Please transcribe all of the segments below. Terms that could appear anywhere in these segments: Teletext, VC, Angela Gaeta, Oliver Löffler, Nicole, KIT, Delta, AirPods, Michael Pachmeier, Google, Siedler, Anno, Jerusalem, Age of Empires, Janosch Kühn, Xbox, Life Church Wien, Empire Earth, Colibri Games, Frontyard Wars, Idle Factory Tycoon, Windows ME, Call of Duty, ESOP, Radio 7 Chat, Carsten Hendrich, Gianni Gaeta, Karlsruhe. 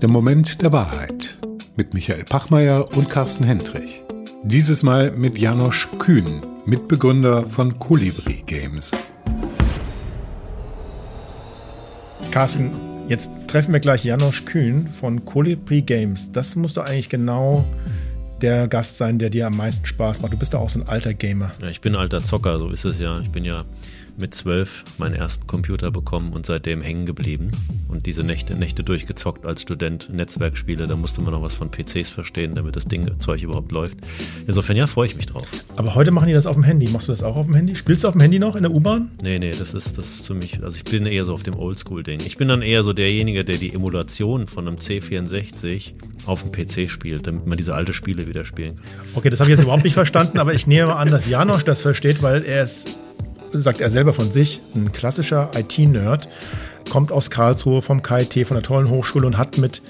Der Moment der Wahrheit mit Michael Pachmeier und Carsten Hendrich. Dieses Mal mit Janosch Kühn, Mitbegründer von Colibri Games. Carsten, jetzt treffen wir gleich Janosch Kühn von Colibri Games. Das muss doch eigentlich genau der Gast sein, der dir am meisten Spaß macht. Du bist doch auch so ein alter Gamer. Ja, ich bin ein alter Zocker, so ist es ja. Ich bin ja mit 12 meinen ersten Computer bekommen und seitdem hängen geblieben und diese Nächte durchgezockt als Student, Netzwerkspiele, da musste man noch was von PCs verstehen, damit das Zeug überhaupt läuft. Insofern ja, freue ich mich drauf. Aber heute machen die das auf dem Handy. Machst du das auch auf dem Handy? Spielst du auf dem Handy noch in der U-Bahn? Nee, das ist für mich, also ich bin eher so auf dem Oldschool-Ding. Ich bin dann eher so derjenige, der die Emulation von einem C64 auf dem PC spielt, damit man diese alte Spiele wieder spielen kann. Okay, das habe ich jetzt überhaupt nicht verstanden, aber ich nehme an, dass Janosch das versteht, weil er ist, sagt er selber von sich, ein klassischer IT-Nerd, kommt aus Karlsruhe vom KIT, von der tollen Hochschule und hat mit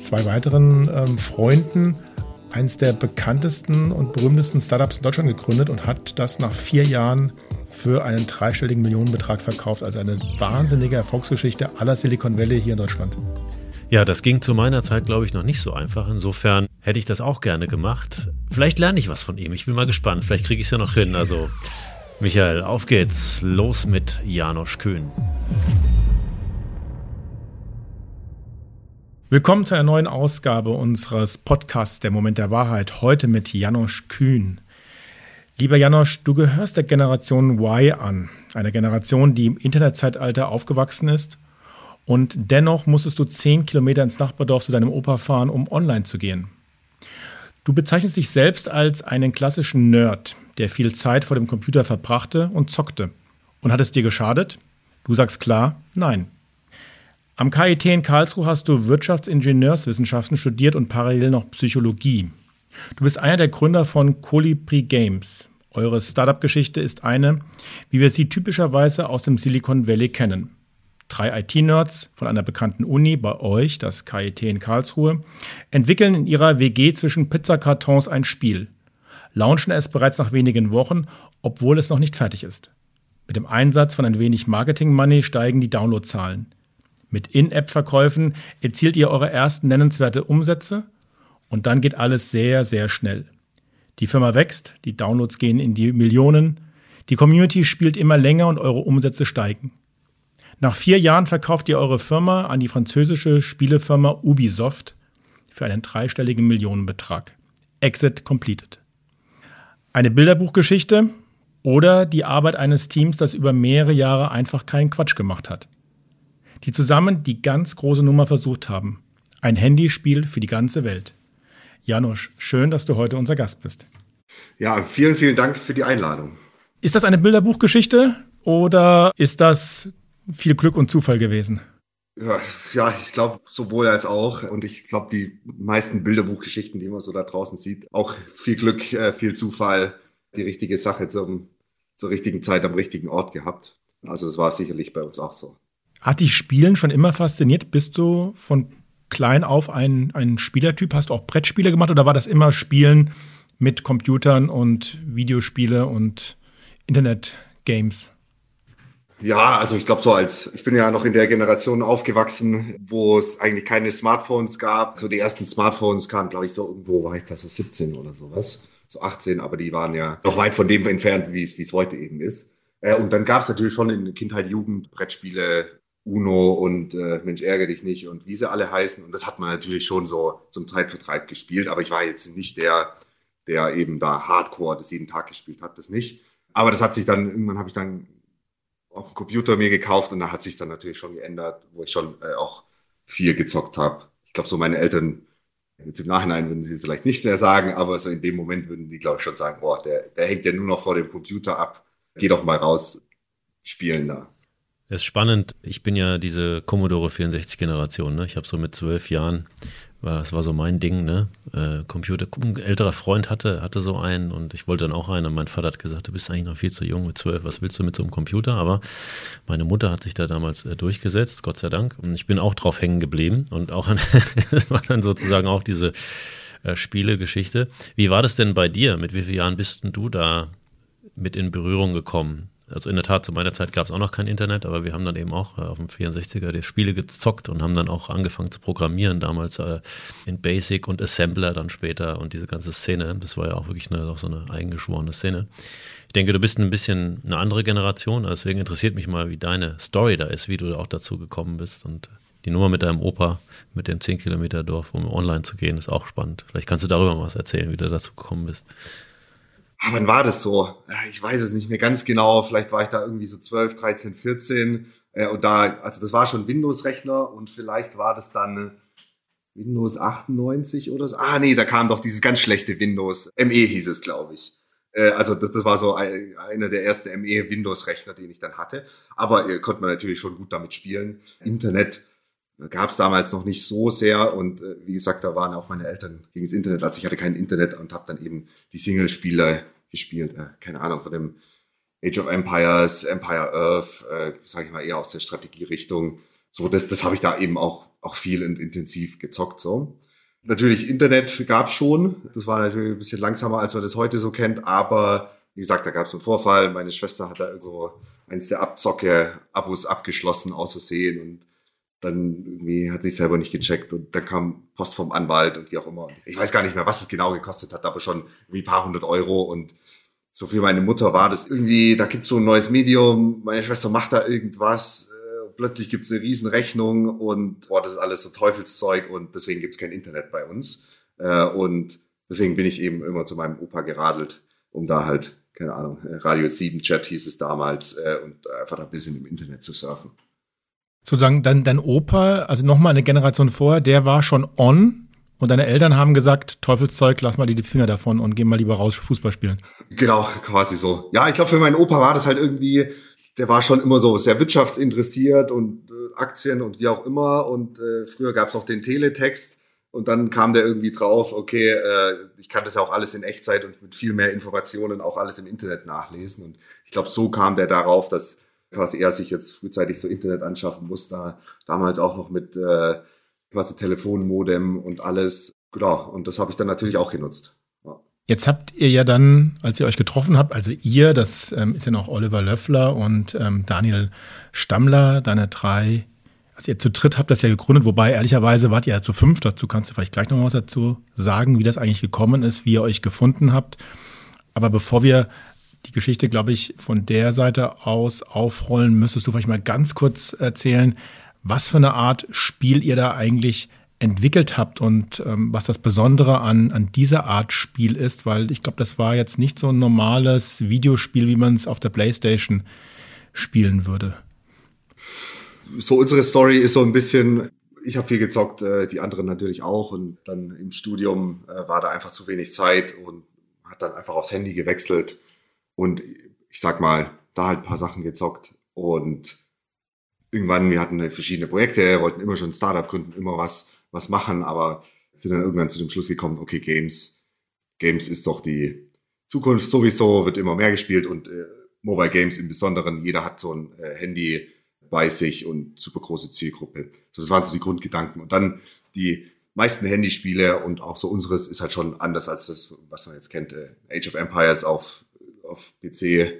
zwei weiteren Freunden eins der bekanntesten und berühmtesten Startups in Deutschland gegründet und hat das nach 4 Jahren für einen 3-stelligen Millionenbetrag verkauft. Also eine wahnsinnige Erfolgsgeschichte aller Silicon Valley hier in Deutschland. Ja, das ging zu meiner Zeit, glaube ich, noch nicht so einfach. Insofern hätte ich das auch gerne gemacht. Vielleicht lerne ich was von ihm. Ich bin mal gespannt. Vielleicht kriege ich es ja noch hin. Also Michael, auf geht's. Los mit Janosch Kühn. Willkommen zu einer neuen Ausgabe unseres Podcasts Der Moment der Wahrheit. Heute mit Janosch Kühn. Lieber Janosch, du gehörst der Generation Y an. Einer Generation, die im Internetzeitalter aufgewachsen ist. Und dennoch musstest du 10 Kilometer ins Nachbardorf zu deinem Opa fahren, um online zu gehen. Du bezeichnest dich selbst als einen klassischen Nerd, der viel Zeit vor dem Computer verbrachte und zockte. Und hat es dir geschadet? Du sagst klar, nein. Am KIT in Karlsruhe hast du Wirtschaftsingenieurswissenschaften studiert und parallel noch Psychologie. Du bist einer der Gründer von Colibri Games. Eure Startup-Geschichte ist eine, wie wir sie typischerweise aus dem Silicon Valley kennen. 3 IT-Nerds von einer bekannten Uni, bei euch, das KIT in Karlsruhe, entwickeln in ihrer WG zwischen Pizzakartons ein Spiel. Launchen es bereits nach wenigen Wochen, obwohl es noch nicht fertig ist. Mit dem Einsatz von ein wenig Marketing-Money steigen die Downloadzahlen. Mit In-App-Verkäufen erzielt ihr eure ersten nennenswerte Umsätze und dann geht alles sehr, sehr schnell. Die Firma wächst, die Downloads gehen in die Millionen, die Community spielt immer länger und eure Umsätze steigen. Nach 4 Jahren verkauft ihr eure Firma an die französische Spielefirma Ubisoft für einen 3-stelligen Millionenbetrag. Exit completed. Eine Bilderbuchgeschichte oder die Arbeit eines Teams, das über mehrere Jahre einfach keinen Quatsch gemacht hat. Die zusammen die ganz große Nummer versucht haben. Ein Handyspiel für die ganze Welt. Janosch, schön, dass du heute unser Gast bist. Ja, vielen, vielen Dank für die Einladung. Ist das eine Bilderbuchgeschichte oder ist das viel Glück und Zufall gewesen? Ja, ich glaube, sowohl als auch. Und ich glaube, die meisten Bilderbuchgeschichten, die man so da draußen sieht, auch viel Glück, viel Zufall, die richtige Sache zur richtigen Zeit am richtigen Ort gehabt. Also das war sicherlich bei uns auch so. Hat dich Spielen schon immer fasziniert? Bist du von klein auf ein Spielertyp? Hast du auch Brettspiele gemacht oder war das immer Spielen mit Computern und Videospiele und Internet-Games? Ja, also ich glaube ich bin ja noch in der Generation aufgewachsen, wo es eigentlich keine Smartphones gab. So die ersten Smartphones kamen, glaube ich, so irgendwo, war ich da so 17 oder sowas, so 18, aber die waren ja noch weit von dem entfernt, wie es heute eben ist. Und dann gab es natürlich schon in der Kindheit, Jugend, Brettspiele, Uno und Mensch, ärgere dich nicht und wie sie alle heißen. Und das hat man natürlich schon so zum Zeitvertreib gespielt, aber ich war jetzt nicht der eben da Hardcore das jeden Tag gespielt hat, das nicht. Aber das hat sich dann, irgendwann habe ich dann auf dem Computer mir gekauft und da hat sich dann natürlich schon geändert, wo ich schon auch viel gezockt habe. Ich glaube, so meine Eltern, jetzt im Nachhinein würden sie es vielleicht nicht mehr sagen, aber so in dem Moment würden die, glaube ich, schon sagen, boah, der hängt ja nur noch vor dem Computer ab. Geh doch mal raus, spielen da. Das ist spannend. Ich bin ja diese Commodore 64 Generation, ne? Ich habe so mit 12 Jahren, das war so mein Ding, ne? Computer. Ein älterer Freund hatte so einen und ich wollte dann auch einen. Und mein Vater hat gesagt, du bist eigentlich noch viel zu jung mit 12, was willst du mit so einem Computer? Aber meine Mutter hat sich da damals durchgesetzt, Gott sei Dank. Und ich bin auch drauf hängen geblieben und auch es war dann sozusagen auch diese Spielegeschichte. Wie war das denn bei dir? Mit wie vielen Jahren bist denn du da mit in Berührung gekommen? Also in der Tat, zu meiner Zeit gab es auch noch kein Internet, aber wir haben dann eben auch auf dem 64er die Spiele gezockt und haben dann auch angefangen zu programmieren, damals in Basic und Assembler dann später und diese ganze Szene, das war ja auch wirklich eine, auch so eine eingeschworene Szene. Ich denke, du bist ein bisschen eine andere Generation, deswegen interessiert mich mal, wie deine Story da ist, wie du auch dazu gekommen bist und die Nummer mit deinem Opa, mit dem 10-Kilometer-Dorf, um online zu gehen, ist auch spannend. Vielleicht kannst du darüber mal was erzählen, wie du dazu gekommen bist. Wann war das so? Ich weiß es nicht mehr ganz genau. Vielleicht war ich da irgendwie so 12, 13, 14. Und da, also das war schon Windows-Rechner und vielleicht war das dann Windows 98 oder so. Ah, nee, da kam doch dieses ganz schlechte Windows. ME hieß es, glaube ich. Also das war so einer der ersten ME-Windows-Rechner, den ich dann hatte. Aber konnte man natürlich schon gut damit spielen. Internet gab es damals noch nicht so sehr und wie gesagt, da waren auch meine Eltern gegen das Internet. Also ich hatte kein Internet und habe dann eben die Singlespiele gespielt. Keine Ahnung, von dem Age of Empires, Empire Earth, sage ich mal eher aus der Strategierichtung. So, das habe ich da eben auch viel und intensiv gezockt. So. Natürlich, Internet gab es schon. Das war natürlich ein bisschen langsamer, als man das heute so kennt. Aber wie gesagt, da gab es einen Vorfall. Meine Schwester hat da so eins der Abzocke-Abos abgeschlossen aus Versehen und dann irgendwie hat sich selber nicht gecheckt und dann kam Post vom Anwalt und wie auch immer. Und ich weiß gar nicht mehr, was es genau gekostet hat, aber schon irgendwie ein paar hundert Euro und so viel meine Mutter war das irgendwie, da gibt's so ein neues Medium, meine Schwester macht da irgendwas, plötzlich gibt's eine Riesenrechnung und boah, das ist alles so Teufelszeug und deswegen gibt's kein Internet bei uns. Und deswegen bin ich eben immer zu meinem Opa geradelt, um da halt, keine Ahnung, Radio 7 Chat hieß es damals und einfach ein bisschen im Internet zu surfen. Sozusagen dein Opa, also nochmal eine Generation vorher, der war schon on und deine Eltern haben gesagt, Teufelszeug, lass mal die Finger davon und geh mal lieber raus Fußball spielen. Genau, quasi so. Ja, ich glaube, für meinen Opa war das halt irgendwie, der war schon immer so sehr wirtschaftsinteressiert und Aktien und wie auch immer und früher gab es noch den Teletext und dann kam der irgendwie drauf, okay, ich kann das ja auch alles in Echtzeit und mit viel mehr Informationen auch alles im Internet nachlesen und ich glaube, so kam der darauf, dass quasi er sich jetzt frühzeitig so Internet anschaffen muss, da damals auch noch mit quasi Telefonmodem und alles. Genau, und das habe ich dann natürlich auch genutzt. Ja. Jetzt habt ihr ja dann, als ihr euch getroffen habt, also ihr, das ist ja noch Oliver Löffler und Daniel Stammler, deine drei, also ihr zu dritt habt das ja gegründet, wobei ehrlicherweise wart ihr ja zu fünft, dazu kannst du vielleicht gleich noch was dazu sagen, wie das eigentlich gekommen ist, wie ihr euch gefunden habt. Aber bevor wir die Geschichte, glaube ich, von der Seite aus aufrollen, müsstest du vielleicht mal ganz kurz erzählen, was für eine Art Spiel ihr da eigentlich entwickelt habt und was das Besondere an dieser Art Spiel ist, weil ich glaube, das war jetzt nicht so ein normales Videospiel, wie man es auf der PlayStation spielen würde. So, unsere Story ist so ein bisschen, ich habe viel gezockt, die anderen natürlich auch und dann im Studium war da einfach zu wenig Zeit und hat dann einfach aufs Handy gewechselt. Und ich sag mal, da halt ein paar Sachen gezockt und irgendwann, wir hatten verschiedene Projekte, wollten immer schon ein Startup gründen, immer was machen, aber sind dann irgendwann zu dem Schluss gekommen, okay, Games ist doch die Zukunft sowieso, wird immer mehr gespielt und Mobile Games im Besonderen, jeder hat so ein Handy bei sich und super große Zielgruppe. So, das waren so die Grundgedanken und dann die meisten Handyspiele und auch so unseres ist halt schon anders als das, was man jetzt kennt, Age of Empires auf PC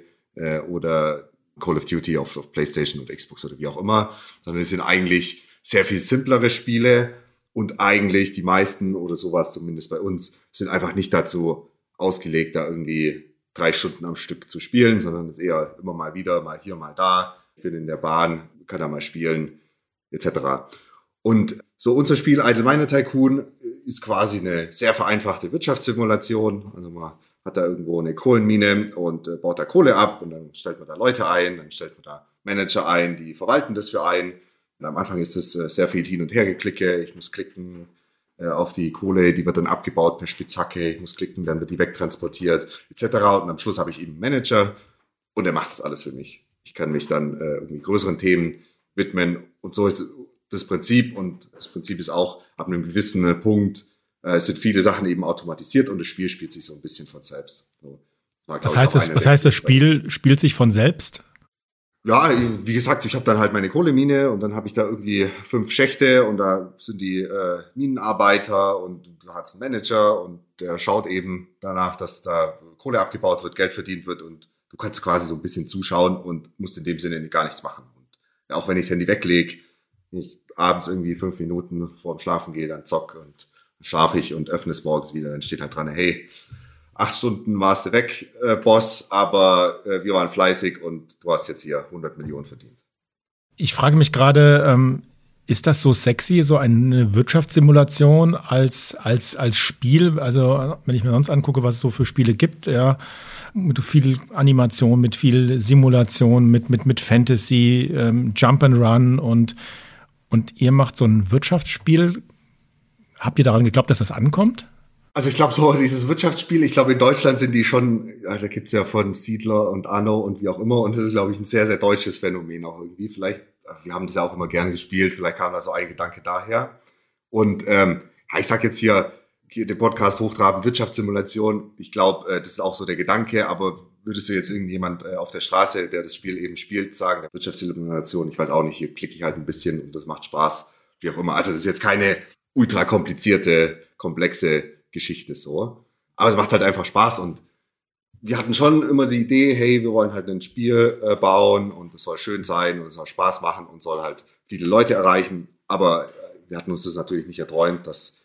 oder Call of Duty auf PlayStation und Xbox oder wie auch immer, sondern es sind eigentlich sehr viel simplere Spiele und eigentlich die meisten oder sowas, zumindest bei uns, sind einfach nicht dazu ausgelegt, da irgendwie 3 Stunden am Stück zu spielen, sondern es ist eher immer mal wieder, mal hier, mal da, ich bin in der Bahn, kann da mal spielen, etc. Und so unser Spiel Idle Miner Tycoon ist quasi eine sehr vereinfachte Wirtschaftssimulation, also mal hat da irgendwo eine Kohlenmine und baut da Kohle ab und dann stellt man da Leute ein, dann stellt man da Manager ein, die verwalten das für einen. Und am Anfang ist das sehr viel hin- und her geklicke. Ich muss klicken auf die Kohle, die wird dann abgebaut per Spitzhacke. Ich muss klicken, dann wird die wegtransportiert etc. Und am Schluss habe ich eben einen Manager und der macht das alles für mich. Ich kann mich dann irgendwie größeren Themen widmen und so ist das Prinzip. Und das Prinzip ist auch, ab einem gewissen Punkt, es sind viele Sachen eben automatisiert und das Spiel spielt sich so ein bisschen von selbst. So, was heißt, das Spiel spielt sich von selbst? Ja, wie gesagt, ich habe dann halt meine Kohlemine und dann habe ich da irgendwie 5 Schächte und da sind die Minenarbeiter und da hat es einen Manager und der schaut eben danach, dass da Kohle abgebaut wird, Geld verdient wird und du kannst quasi so ein bisschen zuschauen und musst in dem Sinne gar nichts machen. Und auch wenn ich das Handy weglege, wenn ich abends irgendwie 5 Minuten vor dem Schlafen gehe, dann zocke und schlafe ich und öffne es morgens wieder. Dann steht halt dran, hey, 8 Stunden warst du weg, Boss, aber wir waren fleißig und du hast jetzt hier 100 Millionen verdient. Ich frage mich gerade, ist das so sexy, so eine Wirtschaftssimulation als Spiel? Also wenn ich mir sonst angucke, was es so für Spiele gibt, ja, mit viel Animation, mit viel Simulation, mit Fantasy, Jump'n'Run und ihr macht so ein Wirtschaftsspiel. Habt ihr daran geglaubt, dass das ankommt? Also ich glaube, so dieses Wirtschaftsspiel, ich glaube, in Deutschland sind die schon, also da gibt's ja von Siedler und Anno und wie auch immer, und das ist, glaube ich, ein sehr, sehr deutsches Phänomen auch irgendwie. Vielleicht, wir haben das ja auch immer gerne gespielt, vielleicht kam da so ein Gedanke daher. Und ich sag jetzt hier, den Podcast hochtrabend, Wirtschaftssimulation, ich glaube, das ist auch so der Gedanke, aber würdest du jetzt irgendjemand auf der Straße, der das Spiel eben spielt, sagen, Wirtschaftssimulation, ich weiß auch nicht, hier klicke ich halt ein bisschen und das macht Spaß, wie auch immer. Also das ist jetzt keine ultra komplizierte, komplexe Geschichte so. Aber es macht halt einfach Spaß und wir hatten schon immer die Idee, hey, wir wollen halt ein Spiel bauen und es soll schön sein und es soll Spaß machen und soll halt viele Leute erreichen. Aber wir hatten uns das natürlich nicht erträumt, dass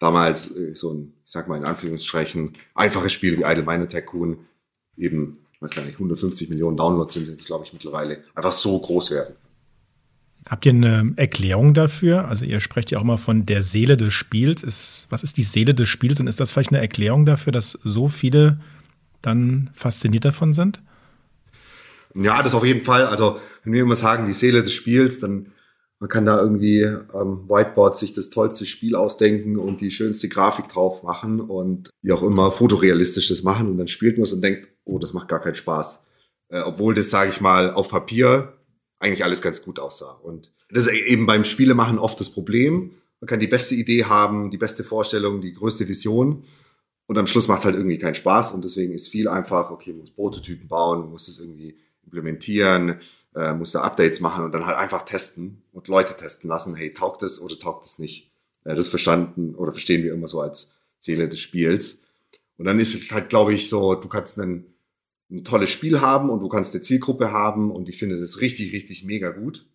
damals so ein, ich sag mal in Anführungsstrichen, einfaches Spiel wie Idle Miner Tycoon eben, ich weiß gar nicht, 150 Millionen Downloads sind es, glaube ich, mittlerweile, einfach so groß werden. Habt ihr eine Erklärung dafür? Also ihr sprecht ja auch mal von der Seele des Spiels. Was ist die Seele des Spiels? Und ist das vielleicht eine Erklärung dafür, dass so viele dann fasziniert davon sind? Ja, das auf jeden Fall. Also wenn wir immer sagen, die Seele des Spiels, dann man kann da irgendwie am Whiteboard sich das tollste Spiel ausdenken und die schönste Grafik drauf machen und wie auch immer fotorealistisches machen. Und dann spielt man es und denkt, oh, das macht gar keinen Spaß. Obwohl das, sage ich mal, auf Papier eigentlich alles ganz gut aussah. Und das ist eben beim Spielemachen oft das Problem. Man kann die beste Idee haben, die beste Vorstellung, die größte Vision und am Schluss macht es halt irgendwie keinen Spaß und deswegen ist viel einfach, okay, man muss Prototypen bauen, man muss das irgendwie implementieren, muss da Updates machen und dann halt einfach testen und Leute testen lassen, hey, taugt das oder taugt das nicht. Das verstanden oder verstehen wir immer so als Seele des Spiels. Und dann ist es halt, glaube ich, so, du kannst einen ein tolles Spiel haben und du kannst eine Zielgruppe haben und die findet es richtig, richtig mega gut.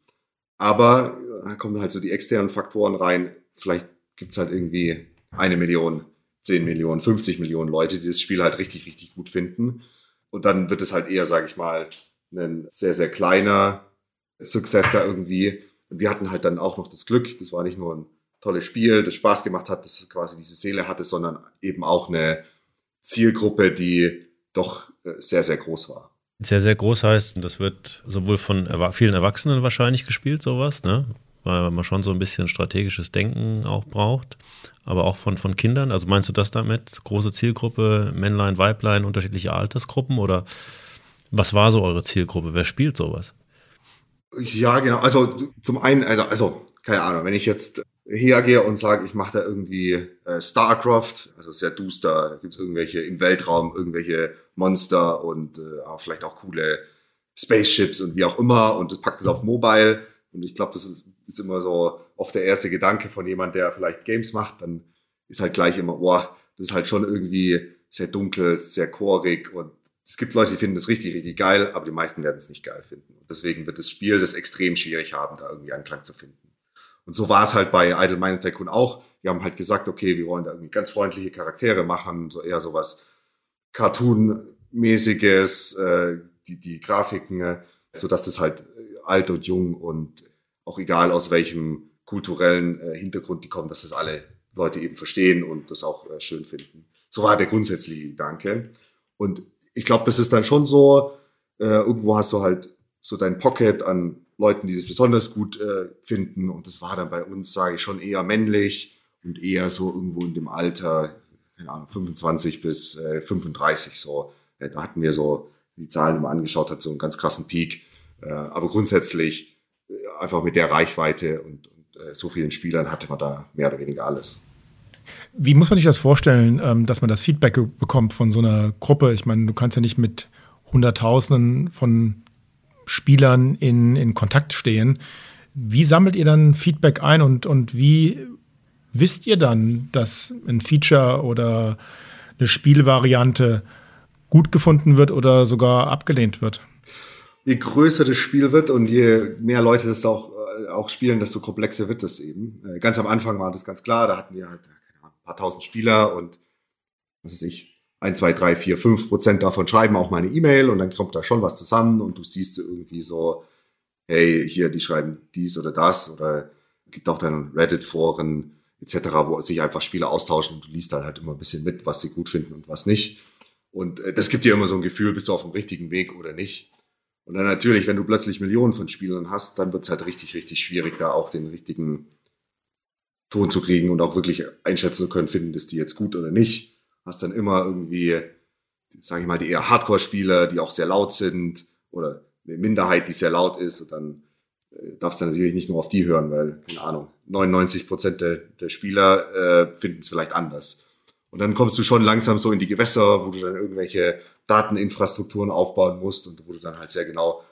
Aber da kommen halt so die externen Faktoren rein. Vielleicht gibt's halt irgendwie 1 Million, 10 Millionen, 50 Millionen Leute, die das Spiel halt richtig, richtig gut finden. Und dann wird es halt eher, sage ich mal, ein sehr, sehr kleiner Success da irgendwie. Und wir hatten halt dann auch noch das Glück, das war nicht nur ein tolles Spiel, das Spaß gemacht hat, das quasi diese Seele hatte, sondern eben auch eine Zielgruppe, die doch sehr, sehr groß war. Sehr, sehr groß heißt, das wird sowohl von vielen Erwachsenen wahrscheinlich gespielt, sowas, ne? Weil man schon so ein bisschen strategisches Denken auch braucht, aber auch von Kindern. Also meinst du das damit? Große Zielgruppe, Männlein, Weiblein, unterschiedliche Altersgruppen oder was war so eure Zielgruppe? Wer spielt sowas? Ja, genau. Also zum einen, also keine Ahnung, wenn ich jetzt hergehe und sage, ich mache da irgendwie Starcraft, also sehr duster, da gibt es irgendwelche im Weltraum, irgendwelche Monster und auch vielleicht auch coole Spaceships und wie auch immer und das packt es auf Mobile und ich glaube, das ist immer so oft der erste Gedanke von jemand, der vielleicht Games macht, dann ist halt gleich immer, boah, das ist halt schon irgendwie sehr dunkel, sehr chorig und es gibt Leute, die finden das richtig, richtig geil, aber die meisten werden es nicht geil finden und deswegen wird das Spiel das extrem schwierig haben, da irgendwie Anklang zu finden. Und so war es halt bei Idle Miner Tycoon auch. Wir haben halt gesagt, okay, wir wollen da irgendwie ganz freundliche Charaktere machen, so eher sowas Cartoon-mäßiges, die Grafiken, so dass das halt alt und jung und auch egal aus welchem kulturellen Hintergrund die kommen, dass das alle Leute eben verstehen und das auch schön finden. So war der grundsätzliche Gedanke. Und ich glaube, das ist dann schon so, irgendwo hast du halt so dein Pocket an Leuten, die das besonders gut finden und das war dann bei uns, sage ich, schon eher männlich und eher so irgendwo in dem Alter, keine Ahnung, 25 bis 35 so. Da hatten wir so, die Zahlen immer angeschaut, hat so einen ganz krassen Peak, aber grundsätzlich einfach mit der Reichweite und so vielen Spielern hatte man da mehr oder weniger alles. Wie muss man sich das vorstellen, dass man das Feedback bekommt von so einer Gruppe? Ich meine, du kannst ja nicht mit Hunderttausenden von Spielern in Kontakt stehen. Wie sammelt ihr dann Feedback ein und wie wisst ihr dann, dass ein Feature oder eine Spielvariante gut gefunden wird oder sogar abgelehnt wird. Je größer das Spiel wird und je mehr Leute das auch spielen, desto komplexer wird das eben. Ganz am Anfang war das ganz klar, da hatten wir halt ein paar tausend Spieler und was weiß ich, 1, 2, 3, 4, 5% davon schreiben auch mal eine E-Mail und dann kommt da schon was zusammen und du siehst irgendwie so, hey, hier, die schreiben dies oder das oder gibt auch dann Reddit-Foren etc., wo sich einfach Spieler austauschen und du liest dann halt immer ein bisschen mit, was sie gut finden und was nicht. Und das gibt dir immer so ein Gefühl, bist du auf dem richtigen Weg oder nicht. Und dann natürlich, wenn du plötzlich Millionen von Spielern hast, dann wird es halt richtig, richtig schwierig, da auch den richtigen Ton zu kriegen und auch wirklich einschätzen zu können, finden das die jetzt gut oder nicht. Hast dann immer irgendwie, sage ich mal, die eher Hardcore-Spieler, die auch sehr laut sind oder eine Minderheit, die sehr laut ist. Und dann darfst du natürlich nicht nur auf die hören, weil, keine Ahnung, 99% der Spieler finden es vielleicht anders. Und dann kommst du schon langsam so in die Gewässer, wo du dann irgendwelche Dateninfrastrukturen aufbauen musst und wo du dann halt sehr genau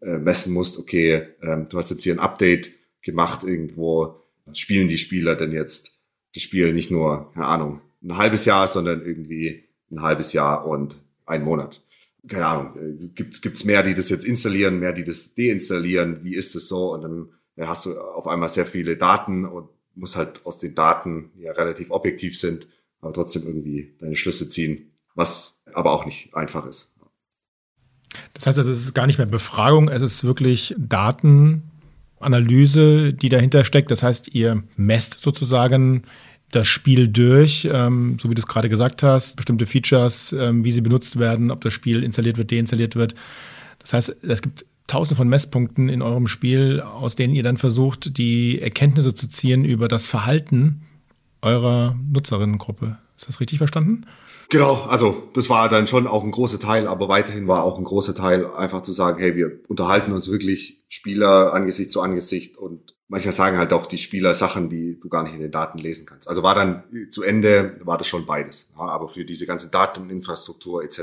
messen musst, okay, du hast jetzt hier ein Update gemacht irgendwo, spielen die Spieler denn jetzt das Spiel nicht nur, keine Ahnung, ein halbes Jahr, sondern irgendwie ein halbes Jahr und einen Monat. Keine Ahnung, gibt's mehr, die das jetzt installieren, mehr, die das deinstallieren, wie ist das so? Und dann hast du auf einmal sehr viele Daten und musst halt aus den Daten, die ja relativ objektiv sind, aber trotzdem irgendwie deine Schlüsse ziehen, was aber auch nicht einfach ist. Das heißt, also, es ist gar nicht mehr Befragung, es ist wirklich Datenanalyse, die dahinter steckt. Das heißt, ihr messt sozusagen das Spiel durch, so wie du es gerade gesagt hast, bestimmte Features, wie sie benutzt werden, ob das Spiel installiert wird, deinstalliert wird. Das heißt, es gibt Tausende von Messpunkten in eurem Spiel, aus denen ihr dann versucht, die Erkenntnisse zu ziehen über das Verhalten eurer Nutzerinnengruppe. Ist das richtig verstanden? Genau, also das war dann schon auch ein großer Teil, aber weiterhin war auch ein großer Teil, einfach zu sagen, hey, wir unterhalten uns wirklich Spieler Angesicht zu Angesicht und manchmal sagen halt auch die Spieler Sachen, die du gar nicht in den Daten lesen kannst. Also war dann zu Ende, war das schon beides. Ja, aber für diese ganze Dateninfrastruktur etc.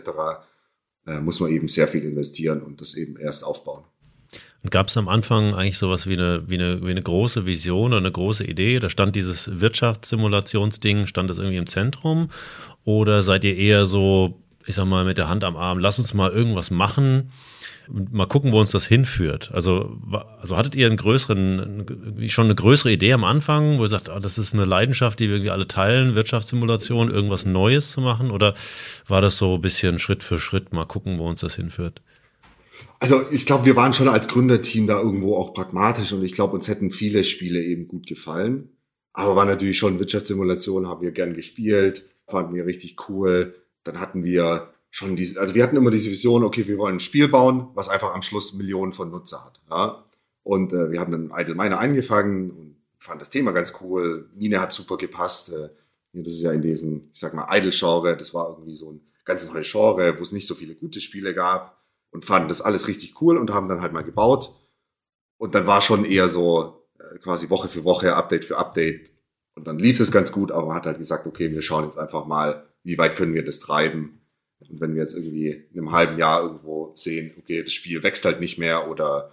muss man eben sehr viel investieren und das eben erst aufbauen. Und gab es am Anfang eigentlich sowas wie eine große Vision oder eine große Idee? Da stand dieses Wirtschaftssimulationsding, stand das irgendwie im Zentrum? Oder seid ihr eher so, ich sag mal, mit der Hand am Arm, lass uns mal irgendwas machen, mal gucken, wo uns das hinführt? Also hattet ihr eine größere Idee am Anfang, wo ihr sagt, das ist eine Leidenschaft, die wir irgendwie alle teilen, Wirtschaftssimulation, irgendwas Neues zu machen? Oder war das so ein bisschen Schritt für Schritt, mal gucken, wo uns das hinführt? Also ich glaube, wir waren schon als Gründerteam da irgendwo auch pragmatisch und ich glaube, uns hätten viele Spiele eben gut gefallen. Aber war natürlich schon Wirtschaftssimulation, haben wir gern gespielt, fanden wir richtig cool. Dann hatten wir schon wir hatten immer diese Vision, okay, wir wollen ein Spiel bauen, was einfach am Schluss Millionen von Nutzer hat. Ja? Und wir haben dann Idle Miner angefangen und fanden das Thema ganz cool. Mine hat super gepasst. Das ist ja in diesem, ich sag mal, Idle-Genre. Das war irgendwie so ein ganz neues Genre, wo es nicht so viele gute Spiele gab. Und fanden das alles richtig cool und haben dann halt mal gebaut. Und dann war schon eher so quasi Woche für Woche, Update für Update. Und dann lief es ganz gut, aber man hat halt gesagt, okay, wir schauen jetzt einfach mal, wie weit können wir das treiben. Und wenn wir jetzt irgendwie in einem halben Jahr irgendwo sehen, okay, das Spiel wächst halt nicht mehr oder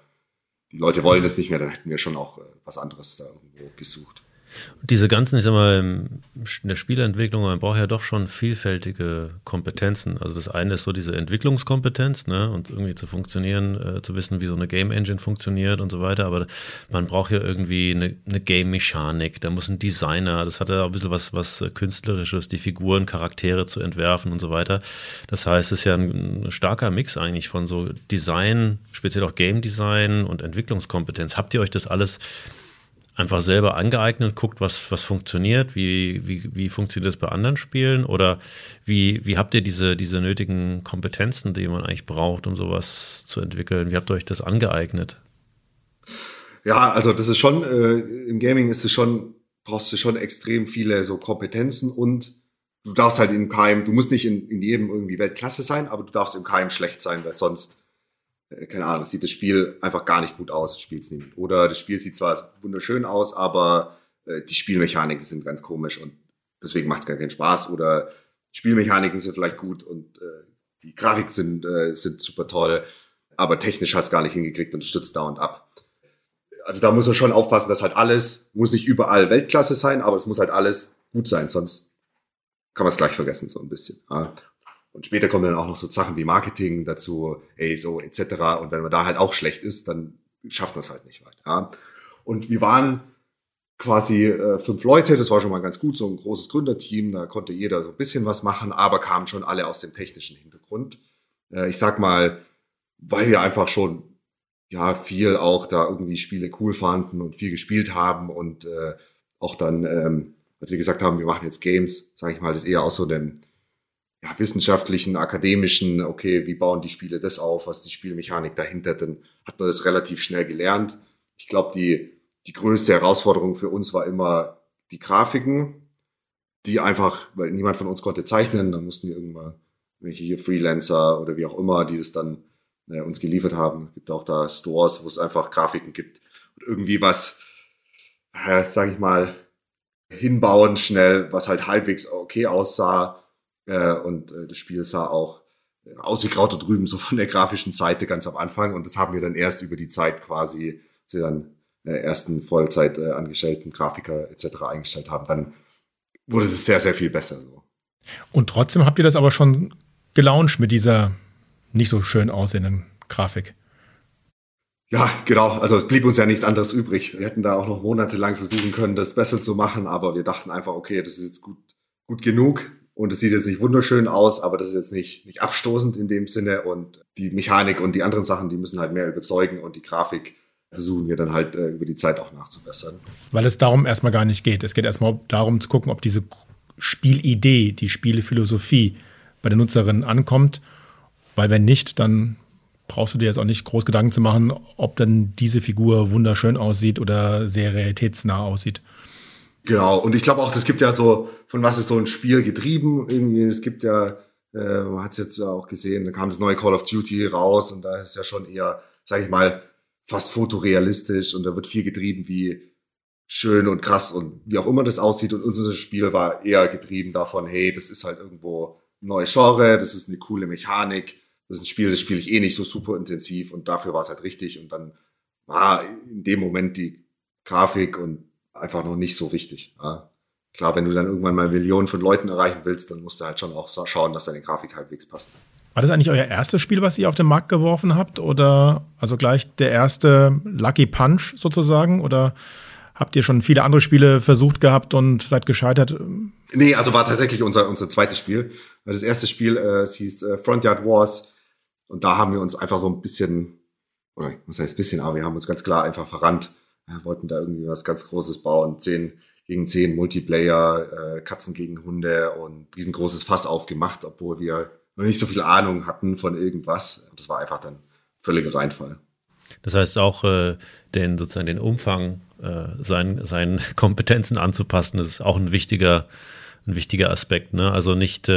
die Leute wollen das nicht mehr, dann hätten wir schon auch was anderes da irgendwo gesucht. Und diese ganzen, ich sag mal, in der Spieleentwicklung, man braucht ja doch schon vielfältige Kompetenzen. Also das eine ist so diese Entwicklungskompetenz, ne, und irgendwie zu funktionieren, zu wissen, wie so eine Game Engine funktioniert und so weiter. Aber man braucht ja irgendwie eine Game-Mechanik, da muss ein Designer, das hat ja auch ein bisschen was Künstlerisches, die Figuren, Charaktere zu entwerfen und so weiter. Das heißt, es ist ja ein starker Mix eigentlich von so Design, speziell auch Game Design und Entwicklungskompetenz. Habt ihr euch das alles einfach selber angeeignet, guckt, was funktioniert, wie funktioniert das bei anderen Spielen oder wie habt ihr diese nötigen Kompetenzen, die man eigentlich braucht, um sowas zu entwickeln? Wie habt ihr euch das angeeignet? Ja, also das ist schon, im Gaming ist es schon, brauchst du schon extrem viele so Kompetenzen und du darfst halt in keinem, du musst nicht in jedem irgendwie Weltklasse sein, aber du darfst in keinem schlecht sein, weil sonst keine Ahnung, sieht das Spiel einfach gar nicht gut aus, spielt's nicht. Oder das Spiel sieht zwar wunderschön aus, aber die Spielmechaniken sind ganz komisch und deswegen macht's gar keinen Spaß. Oder Spielmechaniken sind vielleicht gut und die Grafik sind super toll, aber technisch hast du gar nicht hingekriegt und stützt da und ab. Also da muss man schon aufpassen, dass halt alles, muss nicht überall Weltklasse sein, aber es muss halt alles gut sein, sonst kann man es gleich vergessen, so ein bisschen. Ja. Und später kommen dann auch noch so Sachen wie Marketing dazu, ESO etc. Und wenn man da halt auch schlecht ist, dann schafft man es halt nicht weiter. Ja. Und wir waren quasi 5 Leute, das war schon mal ganz gut, so ein großes Gründerteam, da konnte jeder so ein bisschen was machen, aber kamen schon alle aus dem technischen Hintergrund. Ich sag mal, weil wir einfach schon ja viel auch da irgendwie Spiele cool fanden und viel gespielt haben und auch dann, als wir gesagt haben, wir machen jetzt Games, sage ich mal, das eher aus so einem ja, wissenschaftlichen, akademischen, okay, wie bauen die Spiele das auf, was ist die Spielmechanik dahinter, dann hat man das relativ schnell gelernt. Ich glaube, die größte Herausforderung für uns war immer die Grafiken, die einfach, weil niemand von uns konnte zeichnen, dann mussten wir irgendwann welche Freelancer oder wie auch immer, die das dann uns geliefert haben. Es gibt auch da Stores, wo es einfach Grafiken gibt und irgendwie was, sage ich mal, hinbauen schnell, was halt halbwegs okay aussah und das Spiel sah auch aus wie Kraut und Rüben, so von der grafischen Seite ganz am Anfang und das haben wir dann erst über die Zeit quasi, als wir dann ersten Vollzeit angestellten Grafiker etc. eingestellt haben, dann wurde es sehr, sehr viel besser so. Und trotzdem habt ihr das aber schon gelauncht mit dieser nicht so schön aussehenden Grafik. Ja, genau. Also es blieb uns ja nichts anderes übrig. Wir hätten da auch noch monatelang versuchen können, das besser zu machen, aber wir dachten einfach, okay, das ist jetzt gut genug und es sieht jetzt nicht wunderschön aus, aber das ist jetzt nicht abstoßend in dem Sinne und die Mechanik und die anderen Sachen, die müssen halt mehr überzeugen und die Grafik versuchen wir dann halt über die Zeit auch nachzubessern. Weil es darum erstmal gar nicht geht. Es geht erstmal darum zu gucken, ob diese Spielidee, die Spielphilosophie bei der Nutzerin ankommt. Weil wenn nicht, dann brauchst du dir jetzt auch nicht groß Gedanken zu machen, ob dann diese Figur wunderschön aussieht oder sehr realitätsnah aussieht. Genau. Und ich glaube auch, das gibt ja so, von was ist so ein Spiel getrieben? Irgendwie, es gibt ja, man hat es jetzt auch gesehen, da kam das neue Call of Duty raus und da ist ja schon eher, sag ich mal, fast fotorealistisch und da wird viel getrieben, wie schön und krass und wie auch immer das aussieht. Und unser Spiel war eher getrieben davon, hey, das ist halt irgendwo ein neues Genre, das ist eine coole Mechanik, das ist ein Spiel, das spiele ich eh nicht so super intensiv und dafür war es halt richtig. Und dann war in dem Moment die Grafik und einfach noch nicht so wichtig. Ja. Klar, wenn du dann irgendwann mal Millionen von Leuten erreichen willst, dann musst du halt schon auch schauen, dass deine Grafik halbwegs passt. War das eigentlich euer erstes Spiel, was ihr auf den Markt geworfen habt? Oder also gleich der erste Lucky Punch sozusagen? Oder habt ihr schon viele andere Spiele versucht gehabt und seid gescheitert? Nee, also war tatsächlich unser zweites Spiel. Das erste Spiel, es hieß Frontyard Wars. Und da haben wir uns einfach so ein bisschen, oder was heißt bisschen, aber wir haben uns ganz klar einfach verrannt. Wir wollten da irgendwie was ganz Großes bauen. 10 gegen 10 Multiplayer, Katzen gegen Hunde und riesengroßes Fass aufgemacht, obwohl wir noch nicht so viel Ahnung hatten von irgendwas. Das war einfach dann völliger Reinfall. Das heißt auch, den Umfang seinen Kompetenzen anzupassen, das ist auch ein wichtiger Aspekt. Ne? Also nicht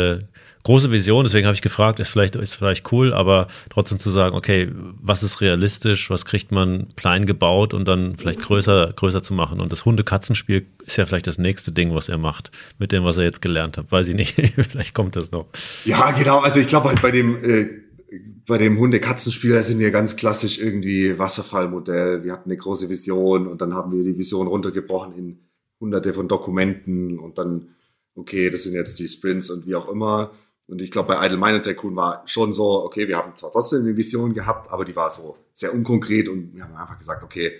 große Vision, deswegen habe ich gefragt, ist vielleicht cool, aber trotzdem zu sagen, okay, was ist realistisch, was kriegt man klein gebaut und dann vielleicht größer zu machen. Und das Hunde-Katzen-Spiel ist ja vielleicht das nächste Ding, was er macht, mit dem, was er jetzt gelernt hat. Weiß ich nicht, vielleicht kommt das noch. Ja, genau, also ich glaube halt bei dem Hunde-Katzen-Spiel sind wir ganz klassisch irgendwie Wasserfallmodell. Wir hatten eine große Vision und dann haben wir die Vision runtergebrochen in hunderte von Dokumenten und dann okay, das sind jetzt die Sprints und wie auch immer. Und ich glaube, bei Idle Miner Tycoon war schon so, okay, wir haben zwar trotzdem eine Vision gehabt, aber die war so sehr unkonkret und wir haben einfach gesagt, okay,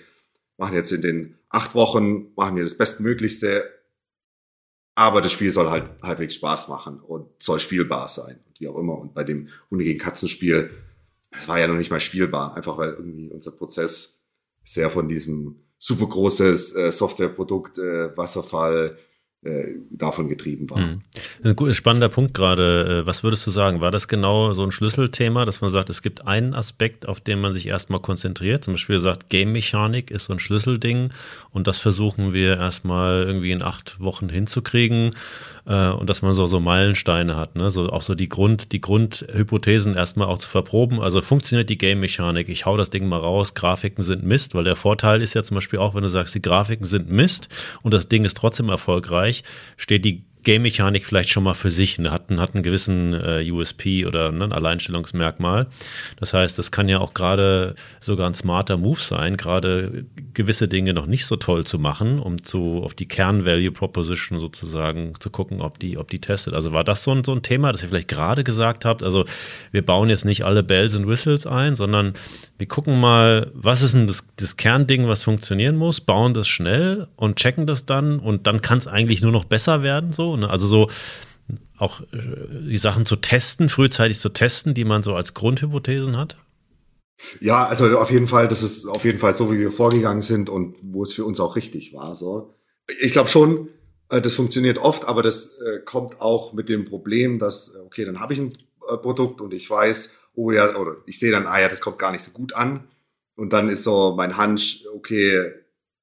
machen jetzt in den 8 Wochen, machen wir das Bestmöglichste, aber das Spiel soll halt halbwegs Spaß machen und soll spielbar sein und wie auch immer. Und bei dem Hunde gegen Katzenspiel, das war ja noch nicht mal spielbar, einfach weil irgendwie unser Prozess sehr von diesem super großes Softwareprodukt, Wasserfall, davon getrieben war. Das ist ein spannender Punkt gerade. Was würdest du sagen? War das genau so ein Schlüsselthema, dass man sagt, es gibt einen Aspekt, auf den man sich erstmal konzentriert? Zum Beispiel sagt, Game-Mechanik ist so ein Schlüsselding und das versuchen wir erstmal irgendwie in 8 Wochen hinzukriegen und dass man so Meilensteine hat, ne? So auch so die Grundhypothesen erstmal auch zu verproben. Also funktioniert die Game-Mechanik? Ich hau das Ding mal raus, Grafiken sind Mist, weil der Vorteil ist ja zum Beispiel auch, wenn du sagst, die Grafiken sind Mist und das Ding ist trotzdem erfolgreich, steht die Game-Mechanik vielleicht schon mal für sich, ne, hat einen gewissen USP oder ne, ein Alleinstellungsmerkmal. Das heißt, das kann ja auch gerade sogar ein smarter Move sein, gerade gewisse Dinge noch nicht so toll zu machen, um so auf die Kern-Value-Proposition sozusagen zu gucken, ob die testet. Also war das so ein Thema, das ihr vielleicht gerade gesagt habt, also wir bauen jetzt nicht alle Bells and Whistles ein, sondern wir gucken mal, was ist denn das Kernding, was funktionieren muss, bauen das schnell und checken das dann und dann kann es eigentlich nur noch besser werden, so. Also so auch die Sachen zu testen, frühzeitig zu testen, die man so als Grundhypothesen hat? Ja, also auf jeden Fall, das ist auf jeden Fall so, wie wir vorgegangen sind und wo es für uns auch richtig war. So. Ich glaube schon, das funktioniert oft, aber das kommt auch mit dem Problem, dass, okay, dann habe ich ein Produkt und ich weiß, oh ja, oder ich sehe dann, ah ja, das kommt gar nicht so gut an. Und dann ist so mein Hunch, okay,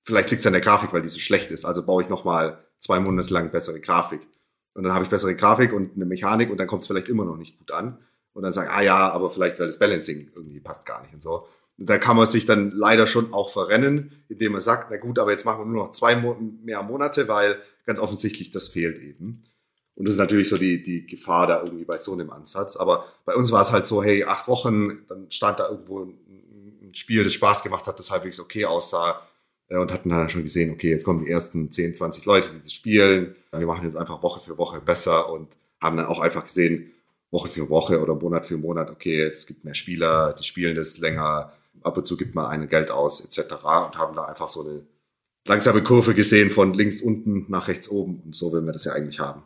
vielleicht liegt es an der Grafik, weil die so schlecht ist, also baue ich nochmal 2 Monate lang bessere Grafik. Und dann habe ich bessere Grafik und eine Mechanik und dann kommt es vielleicht immer noch nicht gut an. Und dann sage ich, ah ja, aber vielleicht, weil das Balancing irgendwie passt gar nicht und so. Und da kann man sich dann leider schon auch verrennen, indem man sagt, na gut, aber jetzt machen wir nur noch 2 mehr Monate, weil ganz offensichtlich das fehlt eben. Und das ist natürlich so die Gefahr da irgendwie bei so einem Ansatz. Aber bei uns war es halt so, hey, 8 Wochen, dann stand da irgendwo ein Spiel, das Spaß gemacht hat, das halbwegs okay aussah. Und hatten dann schon gesehen, okay, jetzt kommen die ersten 10, 20 Leute, die das spielen. Wir machen jetzt einfach Woche für Woche besser und haben dann auch einfach gesehen, Woche für Woche oder Monat für Monat, okay, es gibt mehr Spieler, die spielen das länger, ab und zu gibt mal ein Geld aus etc. und haben da einfach so eine langsame Kurve gesehen von links unten nach rechts oben und so will man das ja eigentlich haben.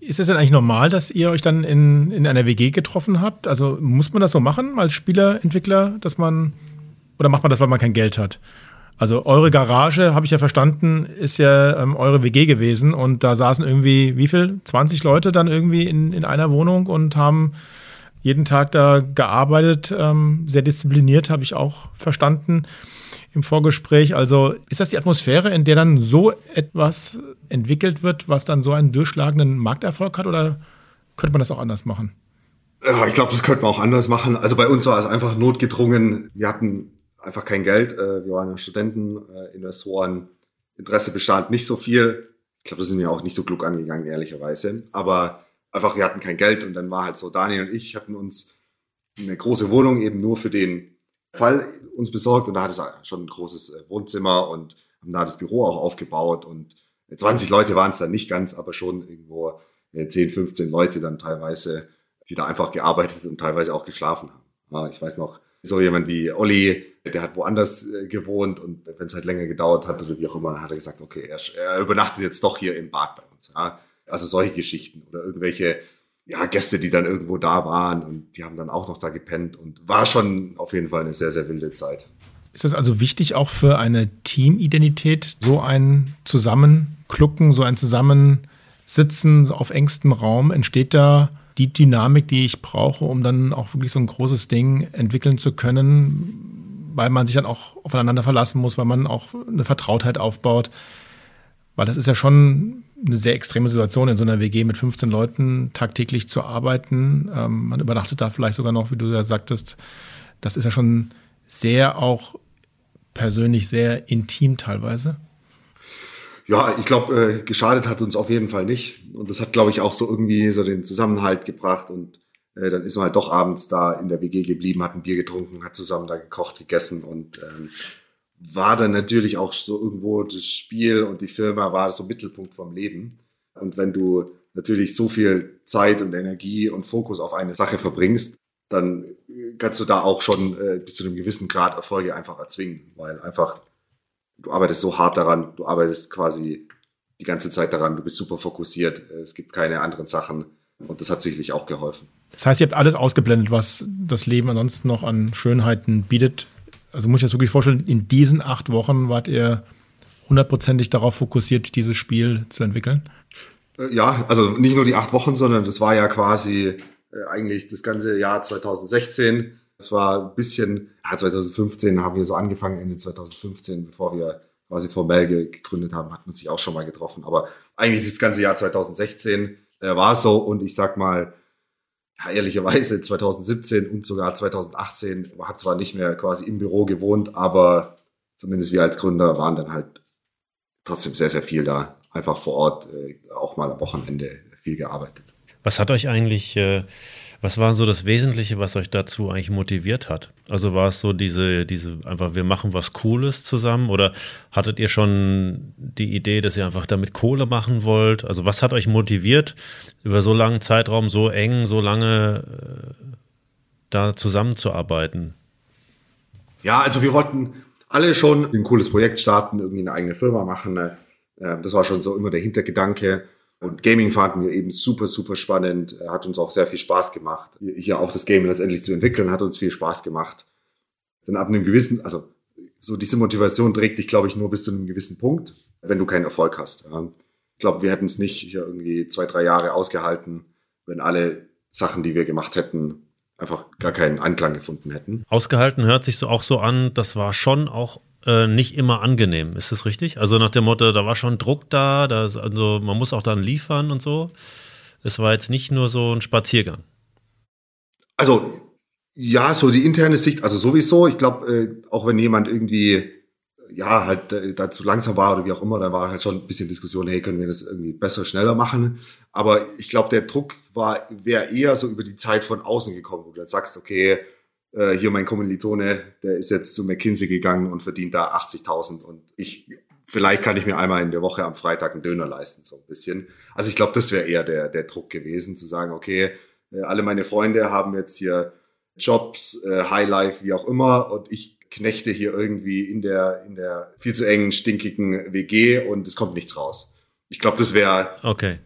Ist es denn eigentlich normal, dass ihr euch dann in einer WG getroffen habt? Also muss man das so machen als Spieler, Entwickler, dass man, oder macht man das, weil man kein Geld hat? Also eure Garage, habe ich ja verstanden, ist ja eure WG gewesen und da saßen irgendwie, wie viel? 20 Leute dann irgendwie in einer Wohnung und haben jeden Tag da gearbeitet, sehr diszipliniert, habe ich auch verstanden im Vorgespräch. Also ist das die Atmosphäre, in der dann so etwas entwickelt wird, was dann so einen durchschlagenden Markterfolg hat oder könnte man das auch anders machen? Ja, ich glaube, das könnte man auch anders machen. Also bei uns war es einfach notgedrungen. Wir hatten einfach kein Geld. Wir waren ja Studenten, Investoren. Interesse bestand nicht so viel. Ich glaube, das sind ja auch nicht so klug angegangen, ehrlicherweise. Aber einfach, wir hatten kein Geld. Und dann war halt so, Daniel und ich hatten uns eine große Wohnung eben nur für den Fall uns besorgt. Und da hatte es schon ein großes Wohnzimmer und haben da das Büro auch aufgebaut. Und 20 Leute waren es dann nicht ganz, aber schon irgendwo 10, 15 Leute dann teilweise, die da einfach gearbeitet und teilweise auch geschlafen haben. Ich weiß noch, so jemand wie Olli, der hat woanders gewohnt und wenn es halt länger gedauert hat oder wie auch immer, dann hat er gesagt, okay, er übernachtet jetzt doch hier im Bad bei uns. Ja? Also solche Geschichten oder irgendwelche Gäste, die dann irgendwo da waren und die haben dann auch noch da gepennt und war schon auf jeden Fall eine sehr, sehr wilde Zeit. Ist das also wichtig auch für eine Teamidentität, so ein Zusammenklucken, so ein Zusammensitzen auf engstem Raum? Entsteht da die Dynamik, die ich brauche, um dann auch wirklich so ein großes Ding entwickeln zu können, weil man sich dann auch aufeinander verlassen muss, weil man auch eine Vertrautheit aufbaut. Weil das ist ja schon eine sehr extreme Situation, in so einer WG mit 15 Leuten tagtäglich zu arbeiten. Man übernachtet da vielleicht sogar noch, wie du ja sagtest. Das ist ja schon sehr auch persönlich sehr intim teilweise. Ja, ich glaube, geschadet hat uns auf jeden Fall nicht. Und das hat, glaube ich, auch so irgendwie so den Zusammenhalt gebracht. Und dann ist man halt doch abends da in der WG geblieben, hat ein Bier getrunken, hat zusammen da gekocht, gegessen. Und war dann natürlich auch so irgendwo das Spiel und die Firma war so Mittelpunkt vom Leben. Und wenn du natürlich so viel Zeit und Energie und Fokus auf eine Sache verbringst, dann kannst du da auch schon bis zu einem gewissen Grad Erfolge einfach erzwingen, weil einfach du arbeitest so hart daran, du arbeitest quasi die ganze Zeit daran, du bist super fokussiert, es gibt keine anderen Sachen und das hat sicherlich auch geholfen. Das heißt, ihr habt alles ausgeblendet, was das Leben ansonsten noch an Schönheiten bietet. Also muss ich das wirklich vorstellen, in diesen 8 Wochen wart ihr 100%ig darauf fokussiert, dieses Spiel zu entwickeln? Ja, also nicht nur die 8 Wochen, sondern das war ja quasi eigentlich das ganze Jahr 2016. Es war ein bisschen, 2015 haben wir so angefangen, Ende 2015, bevor wir quasi formell gegründet haben, hat man sich auch schon mal getroffen. Aber eigentlich das ganze Jahr 2016 war so und ich sag mal, ehrlicherweise 2017 und sogar 2018, man hat zwar nicht mehr quasi im Büro gewohnt, aber zumindest wir als Gründer waren dann halt trotzdem sehr, sehr viel da, einfach vor Ort, auch auch mal am Wochenende viel gearbeitet. Was hat euch eigentlich, was war so das Wesentliche, was euch dazu eigentlich motiviert hat? Also war es so diese einfach, wir machen was Cooles zusammen, oder hattet ihr schon die Idee, dass ihr einfach damit Kohle machen wollt? Also was hat euch motiviert, über so langen Zeitraum, so eng, so lange da zusammenzuarbeiten? Ja, also wir wollten alle schon ein cooles Projekt starten, irgendwie eine eigene Firma machen. Das war schon so immer der Hintergedanke. Und Gaming fanden wir eben super, super spannend. Hat uns auch sehr viel Spaß gemacht. Hier auch das Game letztendlich zu entwickeln, hat uns viel Spaß gemacht. Dann ab einem gewissen, also so diese Motivation trägt dich, glaube ich, nur bis zu einem gewissen Punkt, wenn du keinen Erfolg hast. Ich glaube, wir hätten es nicht hier irgendwie 2-3 Jahre ausgehalten, wenn alle Sachen, die wir gemacht hätten, einfach gar keinen Anklang gefunden hätten. Ausgehalten hört sich so auch so an, das war schon auch nicht immer angenehm, ist das richtig? Also nach dem Motto, da war schon Druck da, also man muss auch dann liefern und so. Es war jetzt nicht nur so ein Spaziergang. Also ja, so die interne Sicht, also sowieso, ich glaube, auch wenn jemand irgendwie ja halt dazu langsam war oder wie auch immer, dann war halt schon ein bisschen Diskussion, hey, können wir das irgendwie besser, schneller machen? Aber ich glaube, der Druck wäre eher so über die Zeit von außen gekommen, wo du dann sagst, okay, hier mein Kommilitone, der ist jetzt zu McKinsey gegangen und verdient da 80.000 und vielleicht kann ich mir einmal in der Woche am Freitag einen Döner leisten, so ein bisschen. Also ich glaube, das wäre eher der Druck gewesen, zu sagen, okay, alle meine Freunde haben jetzt hier Jobs, Highlife, wie auch immer, und ich knechte hier irgendwie in der viel zu engen, stinkigen WG und es kommt nichts raus. Ich glaube, das wäre... Okay.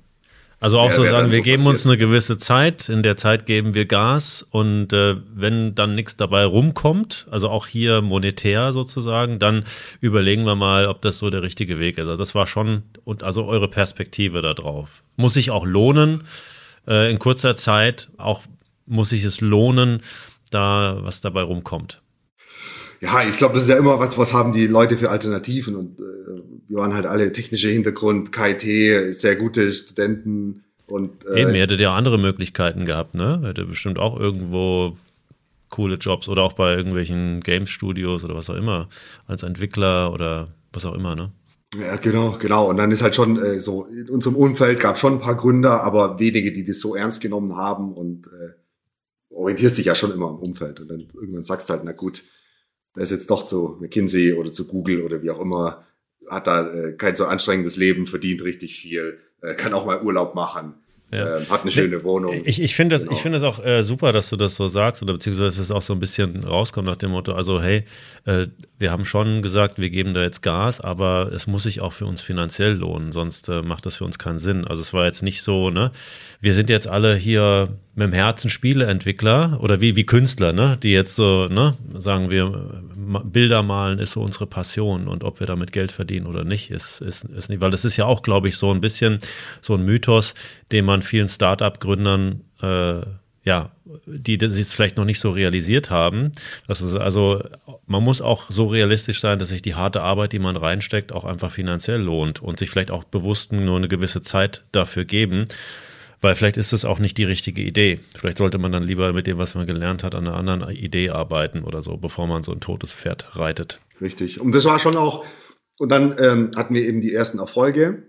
Also auch so sagen, wir geben uns eine gewisse Zeit, in der Zeit geben wir Gas und wenn dann nichts dabei rumkommt, also auch hier monetär sozusagen, dann überlegen wir mal, ob das so der richtige Weg ist. Also das war schon, und also eure Perspektive da drauf. Muss sich auch lohnen, in kurzer Zeit, auch muss sich es lohnen, da was dabei rumkommt. Ja, ich glaube, das ist ja immer was haben die Leute für Alternativen, und wir waren halt alle technische Hintergrund, KIT, sehr gute Studenten und eben, ihr hättet ja andere Möglichkeiten gehabt, ne? Hätte bestimmt auch irgendwo coole Jobs oder auch bei irgendwelchen Game-Studios oder was auch immer, als Entwickler oder was auch immer, ne? Ja, genau. Und dann ist halt schon so, in unserem Umfeld gab es schon ein paar Gründer, aber wenige, die das so ernst genommen haben, und orientierst dich ja schon immer im Umfeld und dann irgendwann sagst du halt, na gut, der ist jetzt doch zu McKinsey oder zu Google oder wie auch immer, hat da kein so anstrengendes Leben, verdient richtig viel, kann auch mal Urlaub machen, ja. Hat eine schöne Wohnung. Ich finde das, genau. Ich find das auch super, dass du das so sagst, oder beziehungsweise dass es auch so ein bisschen rauskommt nach dem Motto, also hey, wir haben schon gesagt, wir geben da jetzt Gas, aber es muss sich auch für uns finanziell lohnen, sonst macht das für uns keinen Sinn. Also es war jetzt nicht so, ne, wir sind jetzt alle hier mit dem Herzen Spieleentwickler oder wie Künstler, ne, die jetzt so, ne, sagen wir, Bilder malen ist so unsere Passion und ob wir damit Geld verdienen oder nicht, ist nicht, weil das ist ja auch, glaube ich, so ein bisschen so ein Mythos, den man vielen Start-up-Gründern, die das jetzt vielleicht noch nicht so realisiert haben. Also man muss auch so realistisch sein, dass sich die harte Arbeit, die man reinsteckt, auch einfach finanziell lohnt und sich vielleicht auch bewusst nur eine gewisse Zeit dafür geben, weil vielleicht ist das auch nicht die richtige Idee. Vielleicht sollte man dann lieber mit dem, was man gelernt hat, an einer anderen Idee arbeiten oder so, bevor man so ein totes Pferd reitet. Richtig. Und das war schon auch, und dann hatten wir eben die ersten Erfolge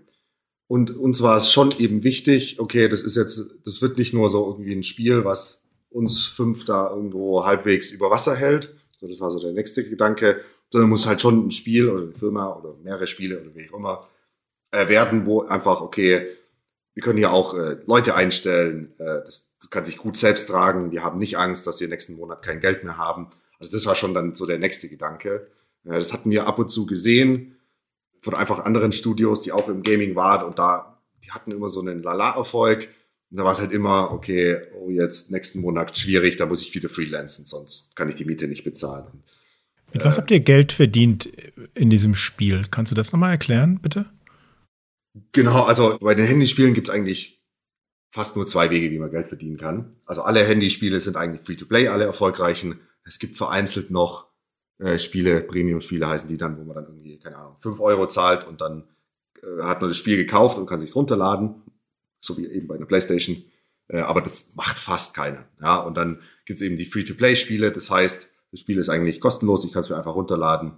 und uns war es schon eben wichtig, okay, das wird nicht nur so irgendwie ein Spiel, was uns 5 da irgendwo halbwegs über Wasser hält, so, das war so der nächste Gedanke, sondern muss halt schon ein Spiel oder eine Firma oder mehrere Spiele oder wie auch immer werden, wo einfach, okay, wir können ja auch Leute einstellen, das kann sich gut selbst tragen, wir haben nicht Angst, dass wir nächsten Monat kein Geld mehr haben. Also das war schon dann so der nächste Gedanke. Das hatten wir ab und zu gesehen von einfach anderen Studios, die auch im Gaming waren, und da, die hatten immer so einen Lala-Erfolg und da war es halt immer, okay, oh, jetzt nächsten Monat schwierig, da muss ich wieder freelancen, sonst kann ich die Miete nicht bezahlen. Mit was habt ihr Geld verdient in diesem Spiel? Kannst du das nochmal erklären, bitte? Genau, also bei den Handyspielen gibt's eigentlich fast nur 2 Wege, wie man Geld verdienen kann. Also alle Handyspiele sind eigentlich Free-to-Play, alle erfolgreichen. Es gibt vereinzelt noch Spiele, Premium-Spiele heißen die dann, wo man dann irgendwie, keine Ahnung, 5 € zahlt und dann hat man das Spiel gekauft und kann sich's runterladen, so wie eben bei einer PlayStation. Aber das macht fast keiner. Ja, und dann gibt's eben die Free-to-Play-Spiele, das heißt, das Spiel ist eigentlich kostenlos, ich kann es mir einfach runterladen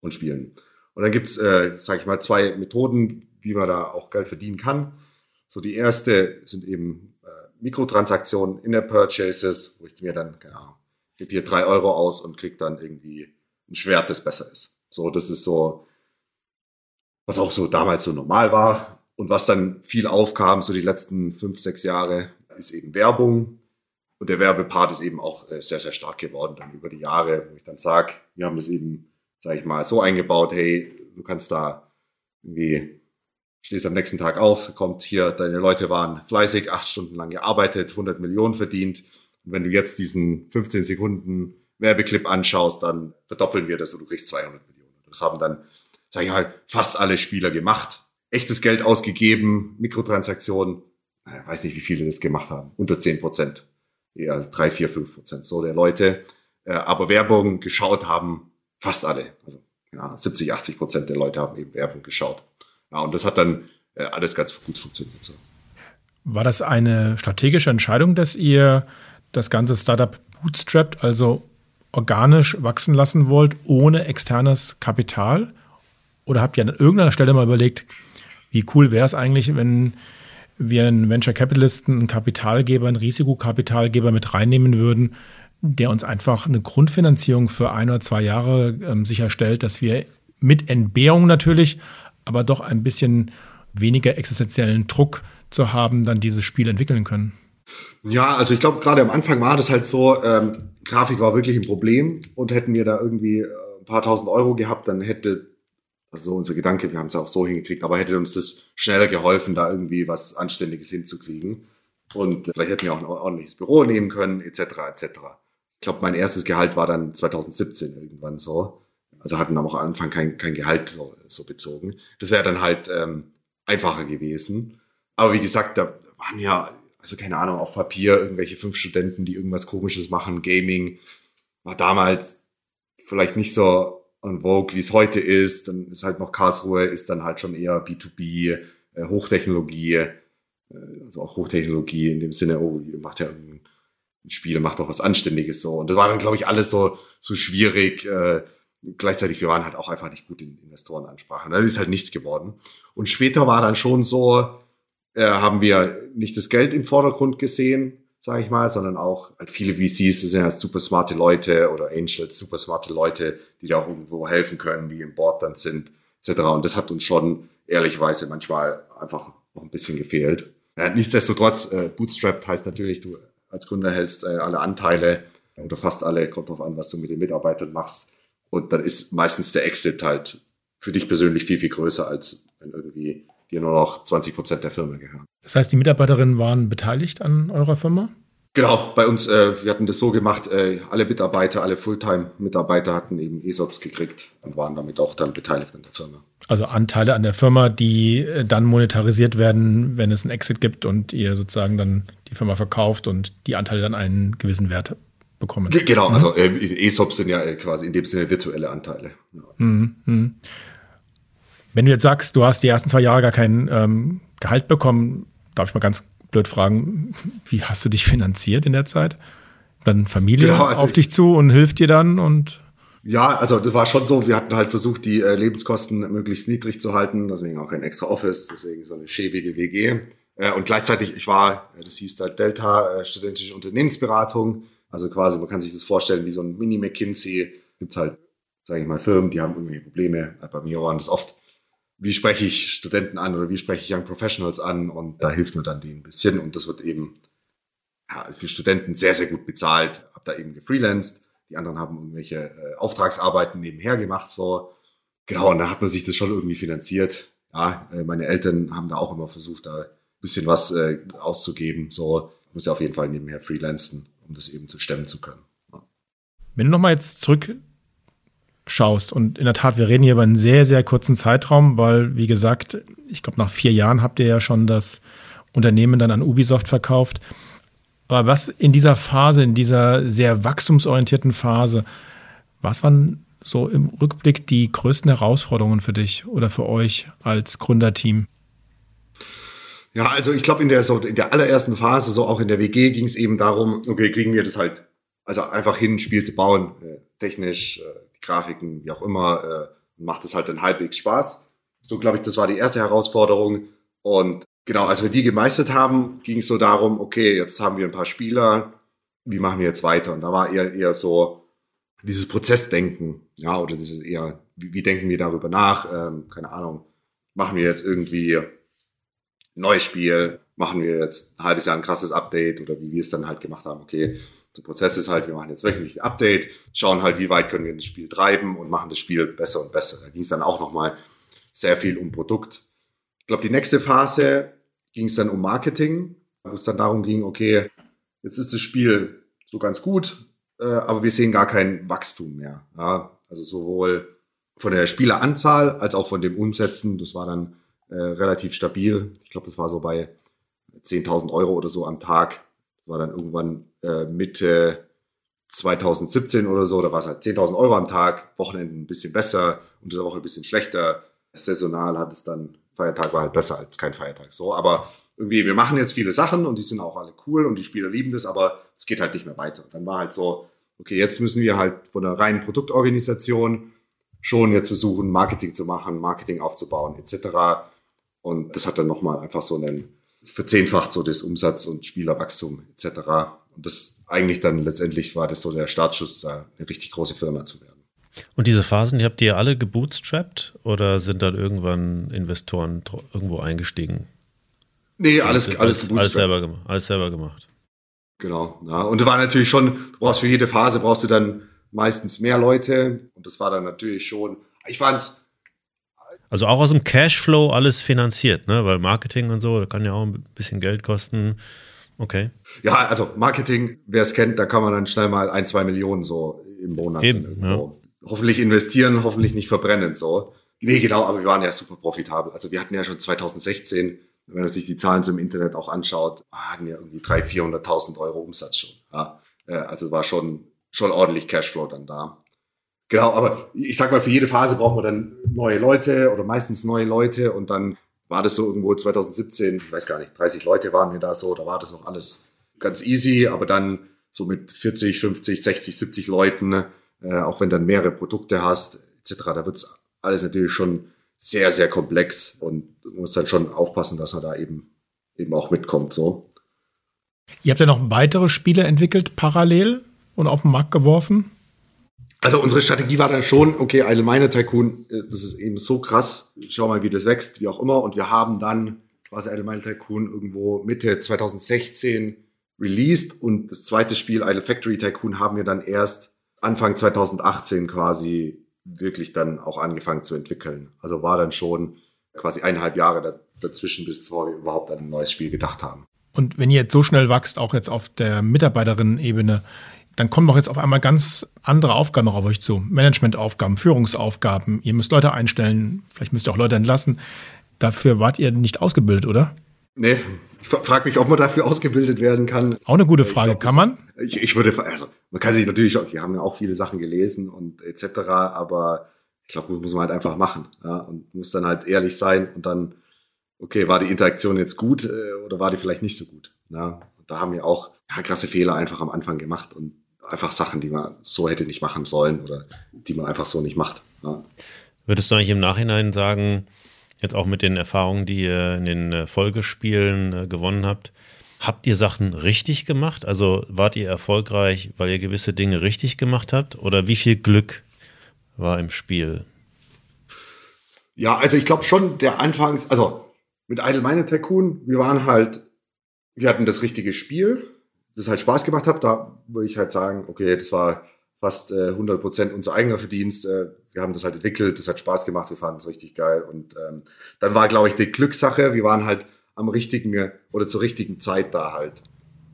und spielen. Und dann gibt's, sag ich mal, 2 Methoden, wie man da auch Geld verdienen kann. So die erste sind eben Mikrotransaktionen, Inner Purchases, wo ich mir dann, keine Ahnung, gebe hier 3 Euro aus und krieg dann irgendwie ein Schwert, das besser ist. So, das ist so, was auch so damals so normal war und was dann viel aufkam, so die letzten 5, 6 Jahre, ist eben Werbung. Und der Werbepart ist eben auch sehr, sehr stark geworden dann über die Jahre, wo ich dann sage, wir haben das eben, sage ich mal, so eingebaut, hey, du kannst da irgendwie, stehst am nächsten Tag auf, kommt hier, deine Leute waren fleißig, 8 Stunden lang gearbeitet, 100 Millionen verdient. Und wenn du jetzt diesen 15 Sekunden Werbeclip anschaust, dann verdoppeln wir das und du kriegst 200 Millionen. Das haben dann, sage ich mal, fast alle Spieler gemacht. Echtes Geld ausgegeben, Mikrotransaktionen. Ich weiß nicht, wie viele das gemacht haben. Unter 10%. Eher 3, 4, 5% so der Leute. Aber Werbung geschaut haben fast alle. Also ja, 70, 80% der Leute haben eben Werbung geschaut. Ja, und das hat dann alles ganz gut funktioniert. So. War das eine strategische Entscheidung, dass ihr das ganze Startup bootstrappt, also organisch wachsen lassen wollt, ohne externes Kapital? Oder habt ihr an irgendeiner Stelle mal überlegt, wie cool wäre es eigentlich, wenn wir einen Venture Capitalisten, einen Kapitalgeber, einen Risikokapitalgeber mit reinnehmen würden, der uns einfach eine Grundfinanzierung für 1 oder 2 Jahre sicherstellt, dass wir mit Entbehrung natürlich, aber doch ein bisschen weniger existenziellen Druck zu haben, dann dieses Spiel entwickeln können. Ja, also ich glaube, gerade am Anfang war das halt so, Grafik war wirklich ein Problem und hätten wir da irgendwie ein paar tausend Euro gehabt, dann hätte, also unser Gedanke, wir haben es auch so hingekriegt, aber hätte uns das schneller geholfen, da irgendwie was Anständiges hinzukriegen. Und vielleicht hätten wir auch ein ordentliches Büro nehmen können, etc., etc. Ich glaube, mein erstes Gehalt war dann 2017 irgendwann so. Also hatten auch am Anfang kein Gehalt so bezogen. Das wäre dann halt einfacher gewesen. Aber wie gesagt, da waren ja, also keine Ahnung, auf Papier irgendwelche 5 Studenten, die irgendwas Komisches machen. Gaming war damals vielleicht nicht so und Vogue, wie es heute ist, dann ist halt noch Karlsruhe, ist dann halt schon eher B2B, Hochtechnologie, also auch Hochtechnologie in dem Sinne, oh, ihr macht ja irgendein Spiel, macht doch was Anständiges so. Und das war dann, glaube ich, alles so schwierig. Gleichzeitig, wir waren halt auch einfach nicht gut in Investorenansprachen. Das ist halt nichts geworden. Und später war dann schon so, haben wir nicht das Geld im Vordergrund gesehen, sage ich mal, sondern auch halt viele VCs, das sind ja super smarte Leute oder Angels, super smarte Leute, die da auch irgendwo helfen können, die im Board dann sind, etc. Und das hat uns schon ehrlicherweise manchmal einfach noch ein bisschen gefehlt. Ja, nichtsdestotrotz, bootstrapped heißt natürlich, du als Gründer hältst alle Anteile oder fast alle, kommt drauf an, was du mit den Mitarbeitern machst. Und dann ist meistens der Exit halt für dich persönlich viel, viel größer, als wenn irgendwie dir nur noch 20% der Firma gehören. Das heißt, die Mitarbeiterinnen waren beteiligt an eurer Firma? Genau, bei uns, wir hatten das so gemacht, alle Mitarbeiter, alle Fulltime-Mitarbeiter hatten eben ESOPs gekriegt und waren damit auch dann beteiligt an der Firma. Also Anteile an der Firma, die dann monetarisiert werden, wenn es einen Exit gibt und ihr sozusagen dann die Firma verkauft und die Anteile dann einen gewissen Wert bekommen. Genau, also ESOPs sind ja quasi in dem Sinne virtuelle Anteile. Ja. Mhm. Wenn du jetzt sagst, du hast die ersten 2 Jahre gar kein Gehalt bekommen, darf ich mal ganz blöd fragen, wie hast du dich finanziert in der Zeit? Dann Familie genau, also auf dich zu und hilft dir dann? Und ja, also das war schon so, wir hatten halt versucht, die Lebenskosten möglichst niedrig zu halten, deswegen auch kein extra Office, deswegen so eine schäbige WG. Und gleichzeitig, ich war, das hieß halt Delta, studentische Unternehmensberatung, also quasi, man kann sich das vorstellen wie so ein Mini-McKinsey, gibt es halt, sage ich mal, Firmen, die haben irgendwelche Probleme, bei mir waren das oft, wie spreche ich Studenten an oder wie spreche ich Young Professionals an? Und da hilft mir dann die ein bisschen. Und das wird eben ja, für Studenten sehr, sehr gut bezahlt. Hab da eben gefreelanced. Die anderen haben irgendwelche Auftragsarbeiten nebenher gemacht. So. Genau, und da hat man sich das schon irgendwie finanziert. Ja, meine Eltern haben da auch immer versucht, da ein bisschen was auszugeben. So, ich muss ja auf jeden Fall nebenher freelancen, um das eben zu stemmen zu können. Ja. Wenn du nochmal jetzt zurückschaust. Und in der Tat, wir reden hier über einen sehr, sehr kurzen Zeitraum, weil, wie gesagt, ich glaube, nach 4 Jahren habt ihr ja schon das Unternehmen dann an Ubisoft verkauft. Aber was in dieser Phase, in dieser sehr wachstumsorientierten Phase, was waren so im Rückblick die größten Herausforderungen für dich oder für euch als Gründerteam? Ja, also ich glaube, in der allerersten Phase, so auch in der WG, ging es eben darum, okay, kriegen wir das halt, also einfach hin, ein Spiel zu bauen, technisch, Grafiken, wie auch immer, macht es halt dann halbwegs Spaß. So, glaube ich, das war die erste Herausforderung. Und Genau, als wir die gemeistert haben, ging es so darum, okay, jetzt haben wir ein paar Spieler, wie machen wir jetzt weiter? Und da war eher so dieses Prozessdenken, ja, oder dieses eher, wie denken wir darüber nach? Keine Ahnung, machen wir jetzt irgendwie ein neues Spiel, machen wir jetzt ein halbes Jahr ein krasses Update oder wie wir es dann halt gemacht haben, okay, der Prozess ist halt, wir machen jetzt wöchentlich ein Update, schauen halt, wie weit können wir das Spiel treiben und machen das Spiel besser und besser. Da ging es dann auch nochmal sehr viel um Produkt. Ich glaube, die nächste Phase ging es dann um Marketing, wo es dann darum ging, okay, jetzt ist das Spiel so ganz gut, aber wir sehen gar kein Wachstum mehr. Ja? Also sowohl von der Spieleranzahl als auch von dem Umsetzen, das war dann relativ stabil. Ich glaube, das war so bei 10.000 Euro oder so am Tag. Das war dann irgendwann Mitte 2017 oder so, da war es halt 10.000 Euro am Tag, Wochenenden ein bisschen besser, unter der Woche ein bisschen schlechter. Saisonal hat es dann, Feiertag war halt besser als kein Feiertag. So, aber irgendwie, wir machen jetzt viele Sachen und die sind auch alle cool und die Spieler lieben das, aber es geht halt nicht mehr weiter. Und dann war halt so, okay, jetzt müssen wir halt von der reinen Produktorganisation schon jetzt versuchen, Marketing zu machen, Marketing aufzubauen etc. Und das hat dann nochmal einfach so einen verzehnfacht so das Umsatz- und Spielerwachstum etc. Und das eigentlich dann letztendlich war das so der Startschuss, da eine richtig große Firma zu werden. Und diese Phasen, die habt ihr alle gebootstrapped oder sind dann irgendwann Investoren irgendwo eingestiegen? Nee, alles gebootstrapped. Alles selber gemacht. Genau. Ja. Und das war natürlich schon, du brauchst für jede Phase brauchst du dann meistens mehr Leute und das war dann natürlich schon, ich fand's. Also auch aus dem Cashflow alles finanziert, ne? Weil Marketing und so, das kann ja auch ein bisschen Geld kosten. Okay. Ja, also Marketing, wer es kennt, da kann man dann schnell mal 1-2 Millionen so im Monat. Eben, ja. Hoffentlich investieren, hoffentlich nicht verbrennen, so. Nee, genau, aber wir waren ja super profitabel. Also wir hatten ja schon 2016, wenn man sich die Zahlen so im Internet auch anschaut, hatten wir irgendwie 300.000, 400.000 Euro Umsatz schon. Ja. Also war schon ordentlich Cashflow dann da. Genau, aber ich sag mal, für jede Phase braucht man dann neue Leute oder meistens neue Leute und dann war das so irgendwo 2017, ich weiß gar nicht, 30 Leute waren wir da so, da war das noch alles ganz easy, aber dann so mit 40, 50, 60, 70 Leuten, auch wenn dann mehrere Produkte hast etc., da wird's alles natürlich schon sehr, sehr komplex und man muss dann schon aufpassen, dass man da eben auch mitkommt. So. Ihr habt ja noch weitere Spiele entwickelt parallel und auf den Markt geworfen? Also unsere Strategie war dann schon, okay, Idle Miner Tycoon, das ist eben so krass, schau mal, wie das wächst, wie auch immer. Und wir haben dann quasi Idle Miner Tycoon irgendwo Mitte 2016 released und das zweite Spiel, Idle Factory Tycoon, haben wir dann erst Anfang 2018 quasi wirklich dann auch angefangen zu entwickeln. Also war dann schon quasi 1,5 Jahre dazwischen, bevor wir überhaupt an ein neues Spiel gedacht haben. Und wenn ihr jetzt so schnell wächst, auch jetzt auf der Mitarbeiterinnen-Ebene, dann kommen doch jetzt auf einmal ganz andere Aufgaben noch auf euch zu. Managementaufgaben, Führungsaufgaben. Ihr müsst Leute einstellen, vielleicht müsst ihr auch Leute entlassen. Dafür wart ihr nicht ausgebildet, oder? Nee, ich frage mich, ob man dafür ausgebildet werden kann. Auch eine gute Frage. Glaub, kann man? Ich würde, also man kann sich natürlich auch, wir haben ja auch viele Sachen gelesen und etc., aber ich glaube, das muss man halt einfach machen. Ja, und muss dann halt ehrlich sein und dann, okay, war die Interaktion jetzt gut oder war die vielleicht nicht so gut? Ja, und da haben wir auch krasse Fehler einfach am Anfang gemacht und einfach Sachen, die man so hätte nicht machen sollen oder die man einfach so nicht macht. Ja. Würdest du eigentlich im Nachhinein sagen, jetzt auch mit den Erfahrungen, die ihr in den Folgespielen gewonnen habt, habt ihr Sachen richtig gemacht? Also wart ihr erfolgreich, weil ihr gewisse Dinge richtig gemacht habt? Oder wie viel Glück war im Spiel? Ja, also ich glaube schon, also mit Idle Miner Tycoon, wir hatten das richtige Spiel, das halt Spaß gemacht hat, da würde ich halt sagen, okay, das war fast 100% unser eigener Verdienst. Wir haben das halt entwickelt, das hat Spaß gemacht, wir fanden es richtig geil. Und dann war, glaube ich, die Glückssache, wir waren halt am richtigen oder zur richtigen Zeit da halt.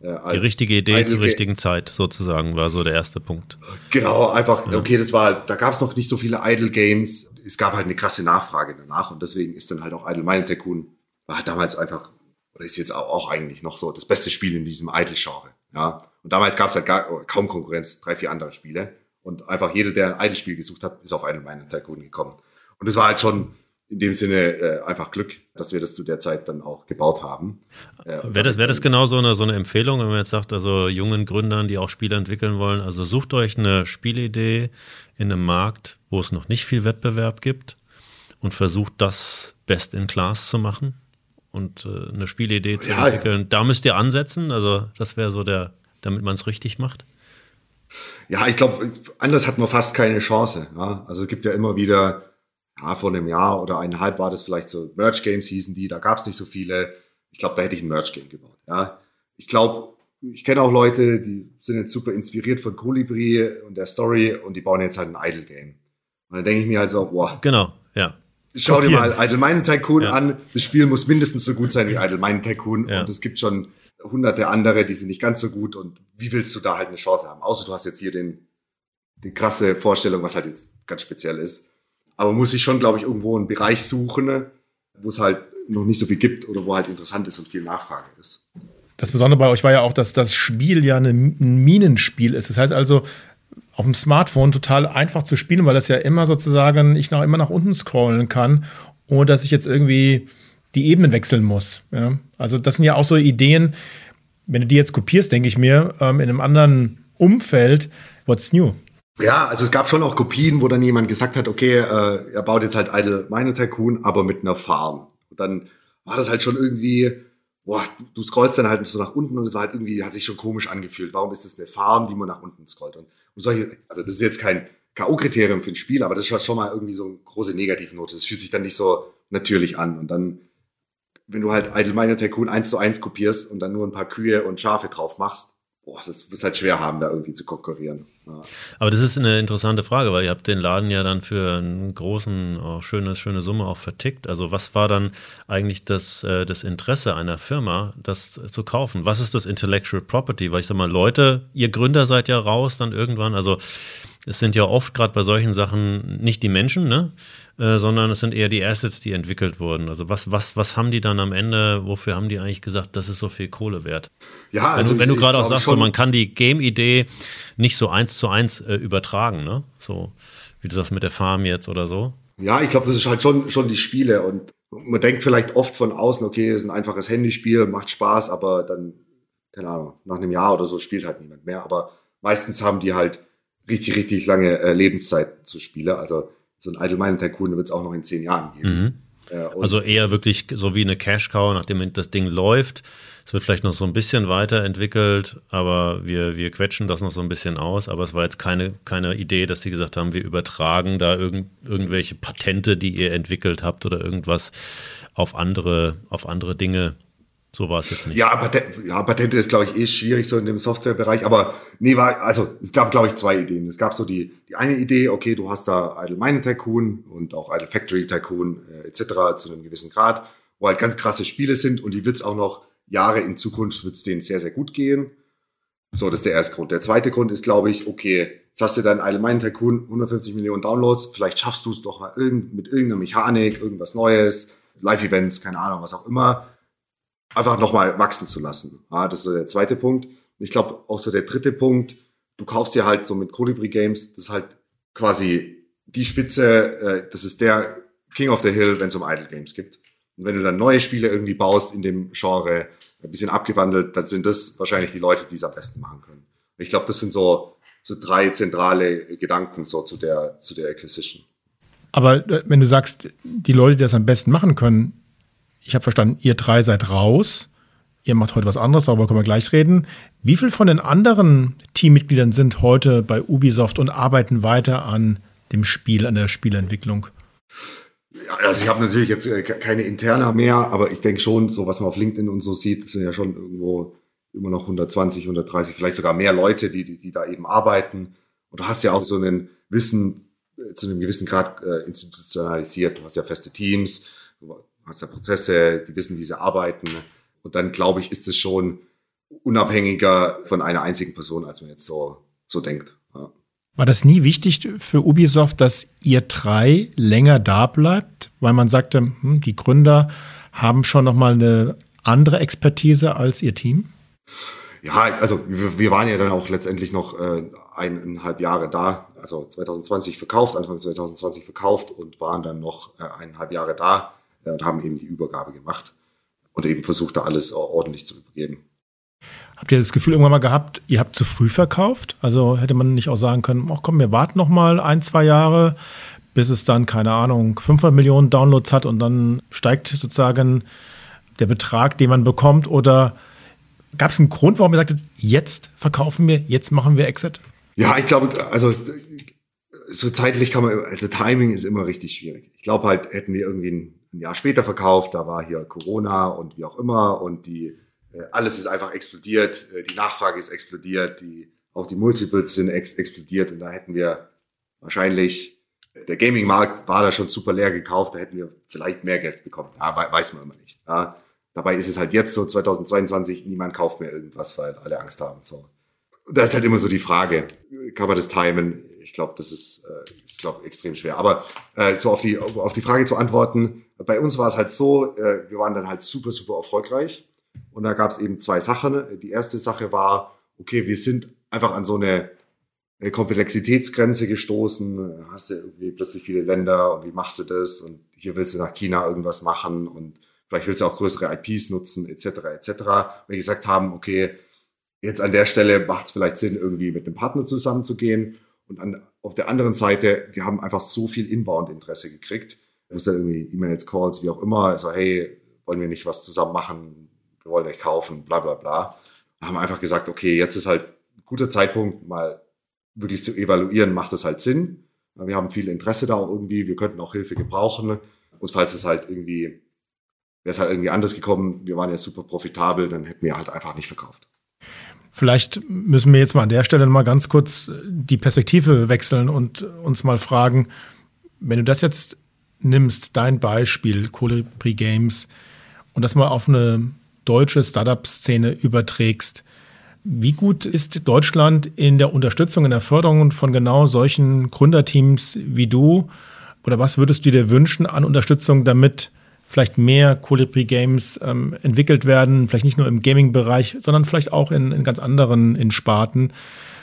Die richtige Idee zur richtigen Zeit sozusagen war so der erste Punkt. Genau, einfach, ja. Okay, da gab es noch nicht so viele Idle Games. Es gab halt eine krasse Nachfrage danach und deswegen ist dann halt auch Idle Miner Tycoon war halt damals einfach, oder ist jetzt auch eigentlich noch so das beste Spiel in diesem Idle-Genre. Ja. Und damals gab es halt kaum Konkurrenz, 3-4 andere Spiele. Und einfach jeder, der ein Idle-Spiel gesucht hat, ist auf Idle Miner Tycoon gekommen. Und es war halt schon in dem Sinne einfach Glück, dass wir das zu der Zeit dann auch gebaut haben. Wäre das genau so eine Empfehlung, wenn man jetzt sagt, also jungen Gründern, die auch Spiele entwickeln wollen, also sucht euch eine Spielidee in einem Markt, wo es noch nicht viel Wettbewerb gibt und versucht das best in class zu machen? und eine Spielidee zu entwickeln. Ja. Da müsst ihr ansetzen, also das wäre so der, damit man es richtig macht. Ja, ich glaube, anders hat man fast keine Chance. Ja? Also es gibt ja immer wieder, ja, vor einem Jahr oder eineinhalb war das vielleicht so, Merch-Games hießen die, da gab es nicht so viele. Ich glaube, da hätte ich ein Merch-Game gebaut. Ja? Ich glaube, ich kenne auch Leute, die sind jetzt super inspiriert von Colibri und der Story und die bauen jetzt halt ein Idle-Game. Und dann denke ich mir halt so, boah. Genau, ja. Schau dir mal Idle Miner Tycoon an. Das Spiel muss mindestens so gut sein wie Idle Miner Tycoon. Ja. Und es gibt schon hunderte andere, die sind nicht ganz so gut. Und wie willst du da halt eine Chance haben? Außer du hast jetzt hier die krasse Vorstellung, was halt jetzt ganz speziell ist. Aber muss ich schon, glaube ich, irgendwo einen Bereich suchen, wo es halt noch nicht so viel gibt oder wo halt interessant ist und viel Nachfrage ist. Das Besondere bei euch war ja auch, dass das Spiel ja ein Minenspiel ist. Das heißt also, auf dem Smartphone total einfach zu spielen, weil das ja immer sozusagen, immer nach unten scrollen kann, ohne dass ich jetzt irgendwie die Ebenen wechseln muss. Ja? Also das sind ja auch so Ideen, wenn du die jetzt kopierst, denke ich mir, in einem anderen Umfeld, what's new? Ja, also es gab schon auch Kopien, wo dann jemand gesagt hat, okay, er baut jetzt halt Idle Miner Tycoon, aber mit einer Farm. Und dann war das halt schon irgendwie, boah, du scrollst dann halt so nach unten und es war halt irgendwie, hat sich schon komisch angefühlt. Warum ist es eine Farm, die man nach unten scrollt? Und solche, also das ist jetzt kein K.O.-Kriterium für ein Spiel, aber das ist schon mal irgendwie so eine große Negativnote. Das fühlt sich dann nicht so natürlich an. Und dann, wenn du halt Idle Miner Tycoon 1:1 kopierst und dann nur ein paar Kühe und Schafe drauf machst, boah, das wirst halt schwer haben, da irgendwie zu konkurrieren. Ja. Aber das ist eine interessante Frage, weil ihr habt den Laden ja dann für einen großen, auch schöne Summe auch vertickt. Also was war dann eigentlich das Interesse einer Firma, das zu kaufen? Was ist das Intellectual Property? Weil ich sag mal, Leute, ihr Gründer seid ja raus dann irgendwann. Also es sind ja oft gerade bei solchen Sachen nicht die Menschen, ne? Sondern es sind eher die Assets, die entwickelt wurden. Also was haben die dann am Ende, wofür haben die eigentlich gesagt, das ist so viel Kohle wert? Ja, also wenn du gerade auch sagst, so, man kann die Game-Idee nicht so 1:1 übertragen, ne? So wie du sagst mit der Farm jetzt oder so. Ja, ich glaube, das ist halt schon die Spiele und man denkt vielleicht oft von außen, okay, es ist ein einfaches Handyspiel, macht Spaß, aber dann, keine Ahnung, nach einem Jahr oder so spielt halt niemand mehr. Aber meistens haben die halt richtig lange Lebenszeit zu Spielen, also so ein Idle Miner Tycoon wird es auch noch in 10 Jahren geben. Mhm. Also eher wirklich so wie eine Cash-Cow, nachdem das Ding läuft. Es wird vielleicht noch so ein bisschen weiterentwickelt, aber wir quetschen das noch so ein bisschen aus. Aber es war jetzt keine Idee, dass sie gesagt haben, wir übertragen da irgendwelche Patente, die ihr entwickelt habt oder irgendwas auf andere Dinge. So war es jetzt nicht. Ja, Patente ist, glaube ich, schwierig so in dem Softwarebereich. Aber nee, es gab, glaube ich, 2 Ideen. Es gab so die eine Idee, okay, du hast da Idle Miner Tycoon und auch Idle Factory Tycoon etc. zu einem gewissen Grad, wo halt ganz krasse Spiele sind und die wird es auch noch Jahre in Zukunft, wird es denen sehr, sehr gut gehen. So, das ist der erste Grund. Der zweite Grund ist, glaube ich, okay, jetzt hast du deinen Idle Miner Tycoon, 150 Millionen Downloads, vielleicht schaffst du es doch mal mit irgendeiner Mechanik, irgendwas Neues, Live-Events, keine Ahnung, was auch immer, einfach nochmal wachsen zu lassen. Ja, das ist so der zweite Punkt. Ich glaube, auch so der dritte Punkt, du kaufst dir halt so mit Colibri Games, das ist halt quasi die Spitze, das ist der King of the Hill, wenn es um Idle Games gibt. Und wenn du dann neue Spiele irgendwie baust in dem Genre, ein bisschen abgewandelt, dann sind das wahrscheinlich die Leute, die es am besten machen können. Ich glaube, das sind so 3 zentrale Gedanken so zu der Acquisition. Aber wenn du sagst, die Leute, die das am besten machen können, ich habe verstanden, ihr 3 seid raus, ihr macht heute was anderes, darüber können wir gleich reden. Wie viel von den anderen Teammitgliedern sind heute bei Ubisoft und arbeiten weiter an dem Spiel, an der Spielentwicklung? Ja, also ich habe natürlich jetzt keine Interna mehr, aber ich denke schon, so was man auf LinkedIn und so sieht, sind ja schon irgendwo immer noch 120, 130, vielleicht sogar mehr Leute, die da eben arbeiten. Und du hast ja auch so ein Wissen zu einem gewissen Grad institutionalisiert. Du hast ja feste Teams, hast ja Prozesse, die wissen, wie sie arbeiten. Und dann, glaube ich, ist es schon unabhängiger von einer einzigen Person, als man jetzt so denkt. Ja. War das nie wichtig für Ubisoft, dass ihr 3 länger da bleibt? Weil man sagte, die Gründer haben schon noch mal eine andere Expertise als ihr Team? Ja, also wir waren ja dann auch letztendlich noch 1,5 Jahre da. Also 2020 verkauft, Anfang 2020 verkauft und waren dann noch 1,5 Jahre da. Und haben eben die Übergabe gemacht und eben versucht, da alles ordentlich zu übergeben. Habt ihr das Gefühl irgendwann mal gehabt, ihr habt zu früh verkauft? Also hätte man nicht auch sagen können, ach komm, wir warten noch mal 1-2 Jahre, bis es dann, keine Ahnung, 500 Millionen Downloads hat und dann steigt sozusagen der Betrag, den man bekommt? Oder gab es einen Grund, warum ihr sagtet, jetzt verkaufen wir, jetzt machen wir Exit? Ja, ich glaube, also so zeitlich kann man, also Timing ist immer richtig schwierig. Ich glaube halt, hätten wir irgendwie ein Jahr später verkauft, da war hier Corona und wie auch immer und die alles ist einfach explodiert, die Nachfrage ist explodiert, auch die Multiples sind explodiert und da hätten wir wahrscheinlich, der Gaming-Markt war da schon super leer gekauft, da hätten wir vielleicht mehr Geld bekommen. Ja, weiß man immer nicht. Ja, dabei ist es halt jetzt so 2022, niemand kauft mehr irgendwas, weil alle Angst haben. So. Da ist halt immer so die Frage, kann man das timen? Ich glaube, das ist extrem schwer. Aber so auf die Frage zu antworten, bei uns war es halt so, wir waren dann halt super, super erfolgreich. Und da gab es eben zwei Sachen. Die erste Sache war, okay, wir sind einfach an so eine Komplexitätsgrenze gestoßen. Hast du irgendwie plötzlich viele Länder und wie machst du das? Und hier willst du nach China irgendwas machen und vielleicht willst du auch größere IPs nutzen, etc., etc. Und wir gesagt haben, okay, jetzt an der Stelle macht es vielleicht Sinn, irgendwie mit einem Partner zusammenzugehen. Und auf der anderen Seite, wir haben einfach so viel Inbound-Interesse gekriegt. Du musst dann irgendwie E-Mails, Calls, wie auch immer. Also, hey, wollen wir nicht was zusammen machen? Wir wollen euch kaufen, bla bla bla. Und haben einfach gesagt, okay, jetzt ist halt ein guter Zeitpunkt, mal wirklich zu evaluieren, macht das halt Sinn. Wir haben viel Interesse da auch irgendwie, wir könnten auch Hilfe gebrauchen. Und falls es halt irgendwie, wäre es halt irgendwie anders gekommen, wir waren ja super profitabel, dann hätten wir halt einfach nicht verkauft. Vielleicht müssen wir jetzt mal an der Stelle mal ganz kurz die Perspektive wechseln und uns mal fragen, wenn du das jetzt nimmst, dein Beispiel, Colibri Games, und das mal auf eine deutsche Startup-Szene überträgst. Wie gut ist Deutschland in der Unterstützung, in der Förderung von genau solchen Gründerteams wie du? Oder was würdest du dir wünschen an Unterstützung, damit vielleicht mehr Colibri Games entwickelt werden? Vielleicht nicht nur im Gaming-Bereich, sondern vielleicht auch in ganz anderen in Sparten.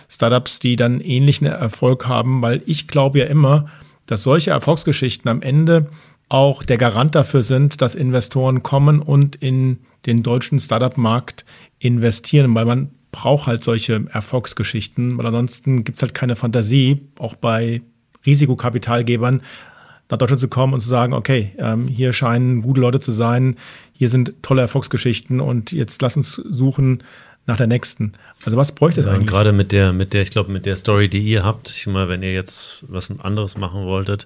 Startups, die dann ähnlichen Erfolg haben. Weil ich glaube ja immer, dass solche Erfolgsgeschichten am Ende auch der Garant dafür sind, dass Investoren kommen und in den deutschen Startup-Markt investieren, weil man braucht halt solche Erfolgsgeschichten, weil ansonsten gibt es halt keine Fantasie, auch bei Risikokapitalgebern nach Deutschland zu kommen und zu sagen, okay, hier scheinen gute Leute zu sein, hier sind tolle Erfolgsgeschichten und jetzt lass uns suchen nach der nächsten. Also was bräuchte es eigentlich? Gerade mit der, ich glaube, mit der Story, die ihr habt, ich meine, wenn ihr jetzt was anderes machen wolltet,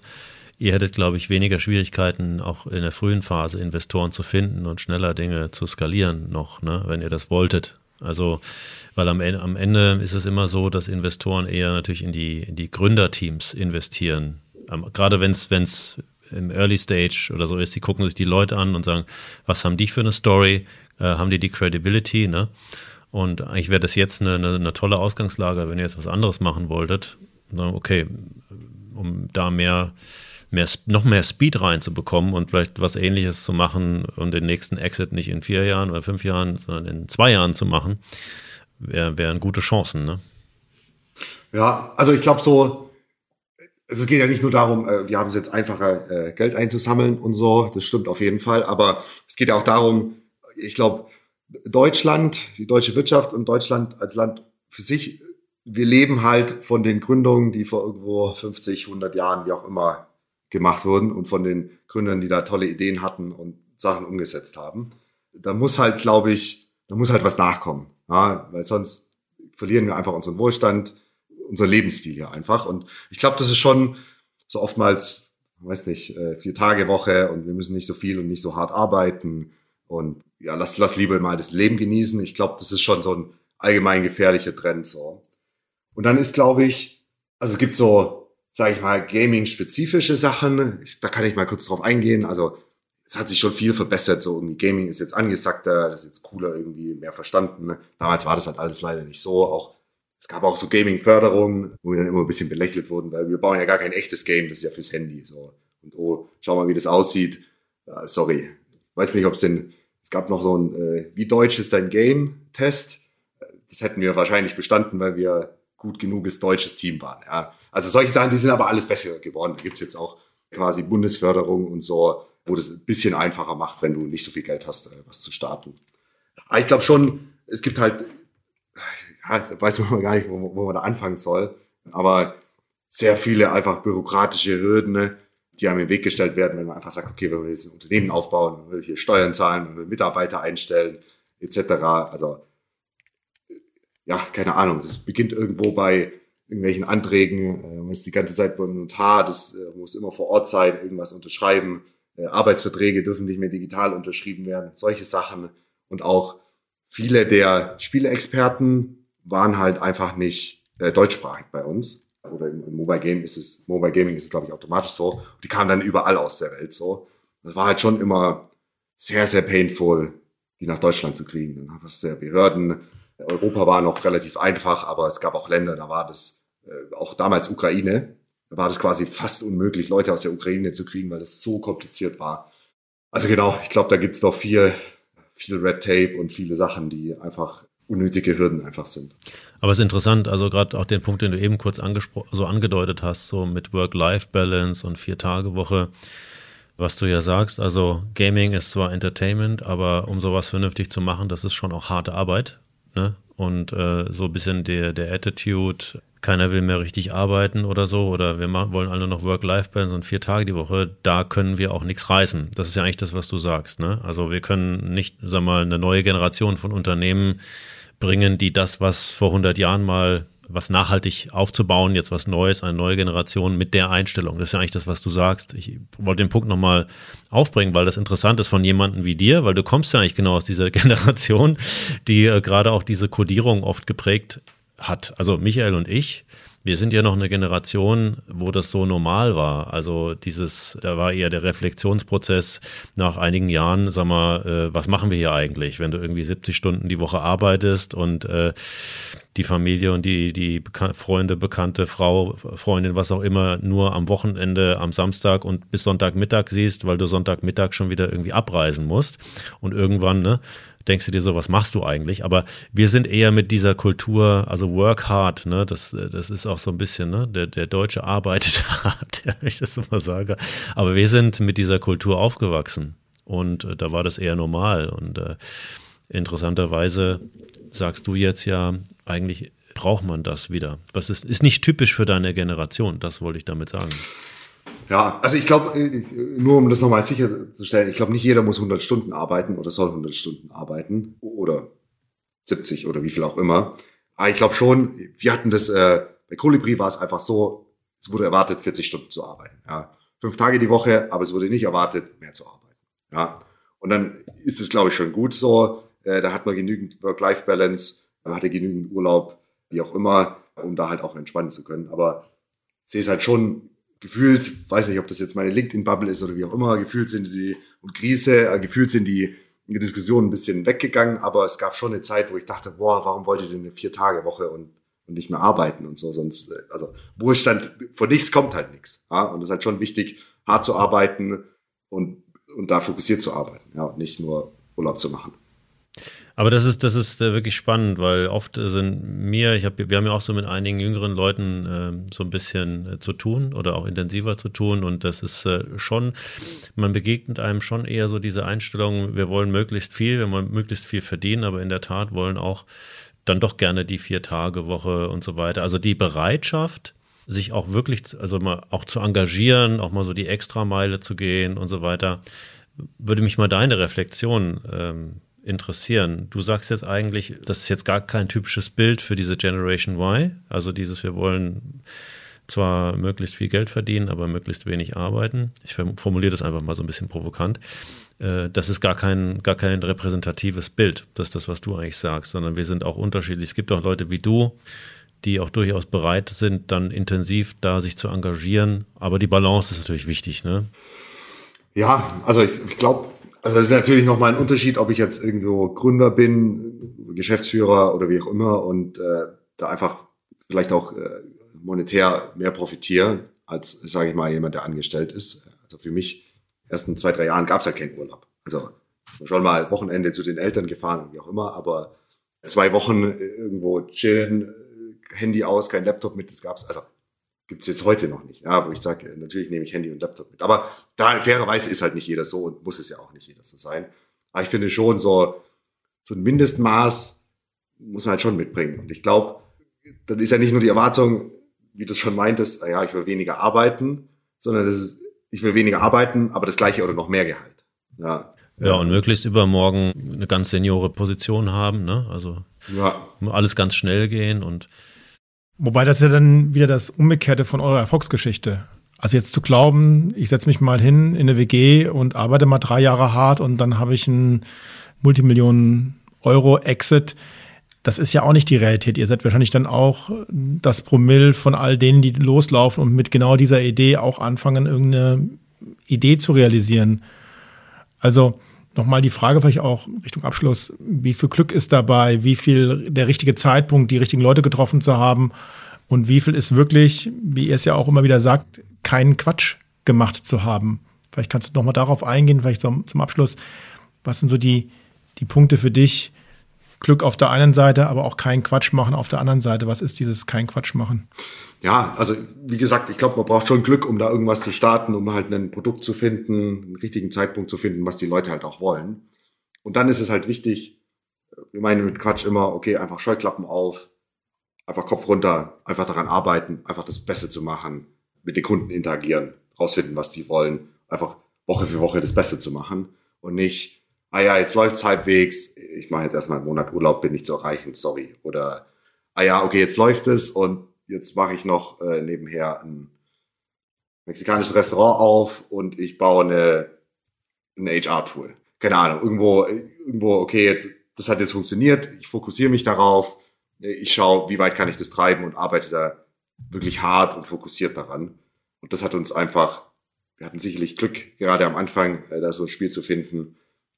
ihr hättet, glaube ich, weniger Schwierigkeiten, auch in der frühen Phase Investoren zu finden und schneller Dinge zu skalieren noch, ne, wenn ihr das wolltet. Also, weil am Ende ist es immer so, dass Investoren eher natürlich in die Gründerteams investieren. Gerade wenn's im Early Stage oder so ist, die gucken sich die Leute an und sagen, was haben die für eine Story? Haben die Credibility, ne? Und eigentlich wäre das jetzt eine tolle Ausgangslage, wenn ihr jetzt was anderes machen wolltet. Sagen, okay, um da noch mehr Speed reinzubekommen und vielleicht was Ähnliches zu machen und den nächsten Exit nicht in 4 Jahren oder 5 Jahren, sondern in 2 Jahren zu machen, wären gute Chancen, ne? Ja, also ich glaube so, also es geht ja nicht nur darum, wir haben es jetzt einfacher, Geld einzusammeln und so, das stimmt auf jeden Fall, aber es geht ja auch darum, ich glaube, Deutschland, die deutsche Wirtschaft und Deutschland als Land für sich, wir leben halt von den Gründungen, die vor irgendwo 50, 100 Jahren, wie auch immer, gemacht wurden und von den Gründern, die da tolle Ideen hatten und Sachen umgesetzt haben. Da muss halt, glaube ich, was nachkommen, ja? Weil sonst verlieren wir einfach unseren Wohlstand, unseren Lebensstil hier einfach. Und ich glaube, das ist schon so oftmals, weiß nicht, 4-Tage-Woche und wir müssen nicht so viel und nicht so hart arbeiten und ja, lass lieber mal das Leben genießen. Ich glaube, das ist schon so ein allgemein gefährlicher Trend, so. Und dann ist, glaube ich, also es gibt so, sage ich mal, gaming-spezifische Sachen. Da kann ich mal kurz drauf eingehen. Also es hat sich schon viel verbessert. So irgendwie Gaming ist jetzt angesackter, das ist jetzt cooler irgendwie, mehr verstanden. Damals war das halt alles leider nicht so. Auch es gab auch so Gaming-Förderungen, wo wir dann immer ein bisschen belächelt wurden, weil wir bauen ja gar kein echtes Game, das ist ja fürs Handy. So. Und oh, schau mal, wie das aussieht. Sorry, weiß nicht, ob es denn... Es gab noch so ein wie deutsch ist dein Game-Test. Das hätten wir wahrscheinlich bestanden, weil wir gut genuges deutsches Team waren, ja. Also solche Sachen, die sind aber alles besser geworden. Da gibt es jetzt auch quasi Bundesförderung und so, wo das ein bisschen einfacher macht, wenn du nicht so viel Geld hast, was zu starten. Aber ich glaube schon, es gibt halt, ja, weiß man gar nicht, wo man da anfangen soll, aber sehr viele einfach bürokratische Hürden, die einem im Weg gestellt werden, wenn man einfach sagt, okay, wenn wir jetzt ein Unternehmen aufbauen, man will hier Steuern zahlen, man will Mitarbeiter einstellen, etc. Also, ja, keine Ahnung, das beginnt irgendwo bei irgendwelchen Anträgen, man ist die ganze Zeit beim Notar, das muss immer vor Ort sein, irgendwas unterschreiben, Arbeitsverträge dürfen nicht mehr digital unterschrieben werden, solche Sachen. Und auch viele der Spieleexperten waren halt einfach nicht deutschsprachig bei uns. Oder im Mobile Gaming ist es, glaube ich, automatisch so. Und die kamen dann überall aus der Welt so. Das war halt schon immer sehr, sehr painful, die nach Deutschland zu kriegen. Dann haben es der Behörden. Europa war noch relativ einfach, aber es gab auch Länder, da war das, auch damals Ukraine, da war das quasi fast unmöglich, Leute aus der Ukraine zu kriegen, weil das so kompliziert war. Also genau, ich glaube, da gibt es noch viel Red Tape und viele Sachen, die einfach unnötige Hürden einfach sind. Aber es ist interessant, also gerade auch den Punkt, den du eben kurz angedeutet hast, so mit Work-Life-Balance und 4-Tage-Woche, was du ja sagst, also Gaming ist zwar Entertainment, aber um sowas vernünftig zu machen, das ist schon auch harte Arbeit, ne? Und so ein bisschen der Attitude, keiner will mehr richtig arbeiten oder so, oder wir wollen alle noch Work-Life-Balance und 4 Tage die Woche, da können wir auch nichts reißen. Das ist ja eigentlich das, was du sagst, ne? Also wir können nicht, sag mal, eine neue Generation von Unternehmen bringen, die das, was vor 100 Jahren mal was nachhaltig aufzubauen, jetzt was Neues, eine neue Generation mit der Einstellung. Das ist ja eigentlich das, was du sagst. Ich wollte den Punkt nochmal aufbringen, weil das interessant ist von jemandem wie dir, weil du kommst ja eigentlich genau aus dieser Generation, die gerade auch diese Kodierung oft geprägt hat. Also Michael und ich, wir sind ja noch eine Generation, wo das so normal war. Also da war eher der Reflexionsprozess nach einigen Jahren, sag mal, was machen wir hier eigentlich, wenn du irgendwie 70 Stunden die Woche arbeitest und die Familie und die Freunde, Bekannte, Frau, Freundin, was auch immer, nur am Wochenende, am Samstag und bis Sonntagmittag siehst, weil du Sonntagmittag schon wieder irgendwie abreisen musst und irgendwann, ne, denkst du dir so, was machst du eigentlich? Aber wir sind eher mit dieser Kultur, also work hard, ne, das ist auch so ein bisschen, ne, der Deutsche arbeitet hart, wenn ich das immer sage. Aber wir sind mit dieser Kultur aufgewachsen und da war das eher normal. Und interessanterweise sagst du jetzt ja, eigentlich braucht man das wieder. Was ist nicht typisch für deine Generation, das wollte ich damit sagen. Ja, also ich glaube, nur um das nochmal sicherzustellen, ich glaube, nicht jeder muss 100 Stunden arbeiten oder soll 100 Stunden arbeiten oder 70 oder wie viel auch immer. Aber ich glaube schon, wir hatten das, bei Colibri war es einfach so, es wurde erwartet, 40 Stunden zu arbeiten. Ja. 5 Tage die Woche, aber es wurde nicht erwartet, mehr zu arbeiten. Ja. Und dann ist es, glaube ich, schon gut so. Da hat man genügend Work-Life-Balance, man hatte genügend Urlaub, wie auch immer, um da halt auch entspannen zu können. Aber ich sehe es halt schon, gefühlt, weiß nicht, ob das jetzt meine LinkedIn-Bubble ist oder wie auch immer, gefühlt sind die Diskussionen ein bisschen weggegangen, aber es gab schon eine Zeit, wo ich dachte, boah, warum wollt ihr denn eine 4-Tage-Woche und nicht mehr arbeiten und so, sonst, also Wohlstand, von nichts kommt halt nichts. Ja? Und es ist halt schon wichtig, hart zu arbeiten und da fokussiert zu arbeiten, ja, und nicht nur Urlaub zu machen. Aber das ist wirklich spannend, weil oft wir haben ja auch so mit einigen jüngeren Leuten so ein bisschen zu tun oder auch intensiver zu tun, und das ist schon, man begegnet einem schon eher so diese Einstellung, wir wollen möglichst viel verdienen, aber in der Tat wollen auch dann doch gerne die 4-Tage-Woche und so weiter. Also die Bereitschaft, sich auch wirklich, also mal auch zu engagieren, auch mal so die Extrameile zu gehen und so weiter, würde mich mal deine Reflexion interessieren. Du sagst jetzt eigentlich, das ist jetzt gar kein typisches Bild für diese Generation Y, also dieses, wir wollen zwar möglichst viel Geld verdienen, aber möglichst wenig arbeiten. Ich formuliere das einfach mal so ein bisschen provokant. Das ist gar kein repräsentatives Bild, das ist das, was du eigentlich sagst, sondern wir sind auch unterschiedlich. Es gibt auch Leute wie du, die auch durchaus bereit sind, dann intensiv da sich zu engagieren, aber die Balance ist natürlich wichtig, ne? Ja, also ich glaube, also das ist natürlich nochmal ein Unterschied, ob ich jetzt irgendwo Gründer bin, Geschäftsführer oder wie auch immer, und da einfach vielleicht auch monetär mehr profitiere als, sage ich mal, jemand, der angestellt ist. Also für mich, erst in 2-3 Jahren gab es halt keinen Urlaub. Also ist man schon mal Wochenende zu den Eltern gefahren und wie auch immer, aber 2 Wochen irgendwo chillen, Handy aus, kein Laptop mit, das gab's, also gibt's jetzt heute noch nicht, ja, wo ich sage, natürlich nehme ich Handy und Laptop mit. Aber da fairerweise ist halt nicht jeder so und muss es ja auch nicht jeder so sein. Aber ich finde schon, so ein Mindestmaß muss man halt schon mitbringen. Und ich glaube, dann ist ja nicht nur die Erwartung, wie du es schon meintest, ja, ich will weniger arbeiten, sondern das ist, ich will weniger arbeiten, aber das gleiche oder noch mehr Gehalt. Ja. Ja, und möglichst übermorgen eine ganz seniore Position haben, ne? Also ja, alles ganz schnell gehen und wobei das ja dann wieder das Umgekehrte von eurer Erfolgsgeschichte. Also jetzt zu glauben, ich setze mich mal hin in eine WG und arbeite mal 3 Jahre hart und dann habe ich einen Multimillionen-Euro-Exit, das ist ja auch nicht die Realität. Ihr seid wahrscheinlich dann auch das Promille von all denen, die loslaufen und mit genau dieser Idee auch anfangen, irgendeine Idee zu realisieren. Also nochmal die Frage vielleicht auch Richtung Abschluss, wie viel Glück ist dabei, wie viel der richtige Zeitpunkt, die richtigen Leute getroffen zu haben und wie viel ist wirklich, wie ihr es ja auch immer wieder sagt, keinen Quatsch gemacht zu haben. Vielleicht kannst du nochmal darauf eingehen, vielleicht zum Abschluss, was sind so die Punkte für dich, Glück auf der einen Seite, aber auch keinen Quatsch machen auf der anderen Seite. Was ist dieses kein Quatsch machen? Ja, also wie gesagt, ich glaube, man braucht schon Glück, um da irgendwas zu starten, um halt ein Produkt zu finden, einen richtigen Zeitpunkt zu finden, was die Leute halt auch wollen. Und dann ist es halt wichtig, wir meinen mit Quatsch immer, okay, einfach Scheuklappen auf, einfach Kopf runter, einfach daran arbeiten, einfach das Beste zu machen, mit den Kunden interagieren, rausfinden, was die wollen, einfach Woche für Woche das Beste zu machen und nicht, ah ja, jetzt läuft's halbwegs, ich mache jetzt erstmal einen Monat Urlaub, bin nicht zu erreichen, sorry. Oder, ah ja, okay, jetzt läuft es und jetzt mache ich noch nebenher ein mexikanisches Restaurant auf und ich baue ein HR-Tool. Keine Ahnung, irgendwo, okay, das hat jetzt funktioniert, ich fokussiere mich darauf, ich schaue, wie weit kann ich das treiben und arbeite da wirklich hart und fokussiert daran. Und das hat uns einfach, wir hatten sicherlich Glück, gerade am Anfang, da so ein Spiel zu finden,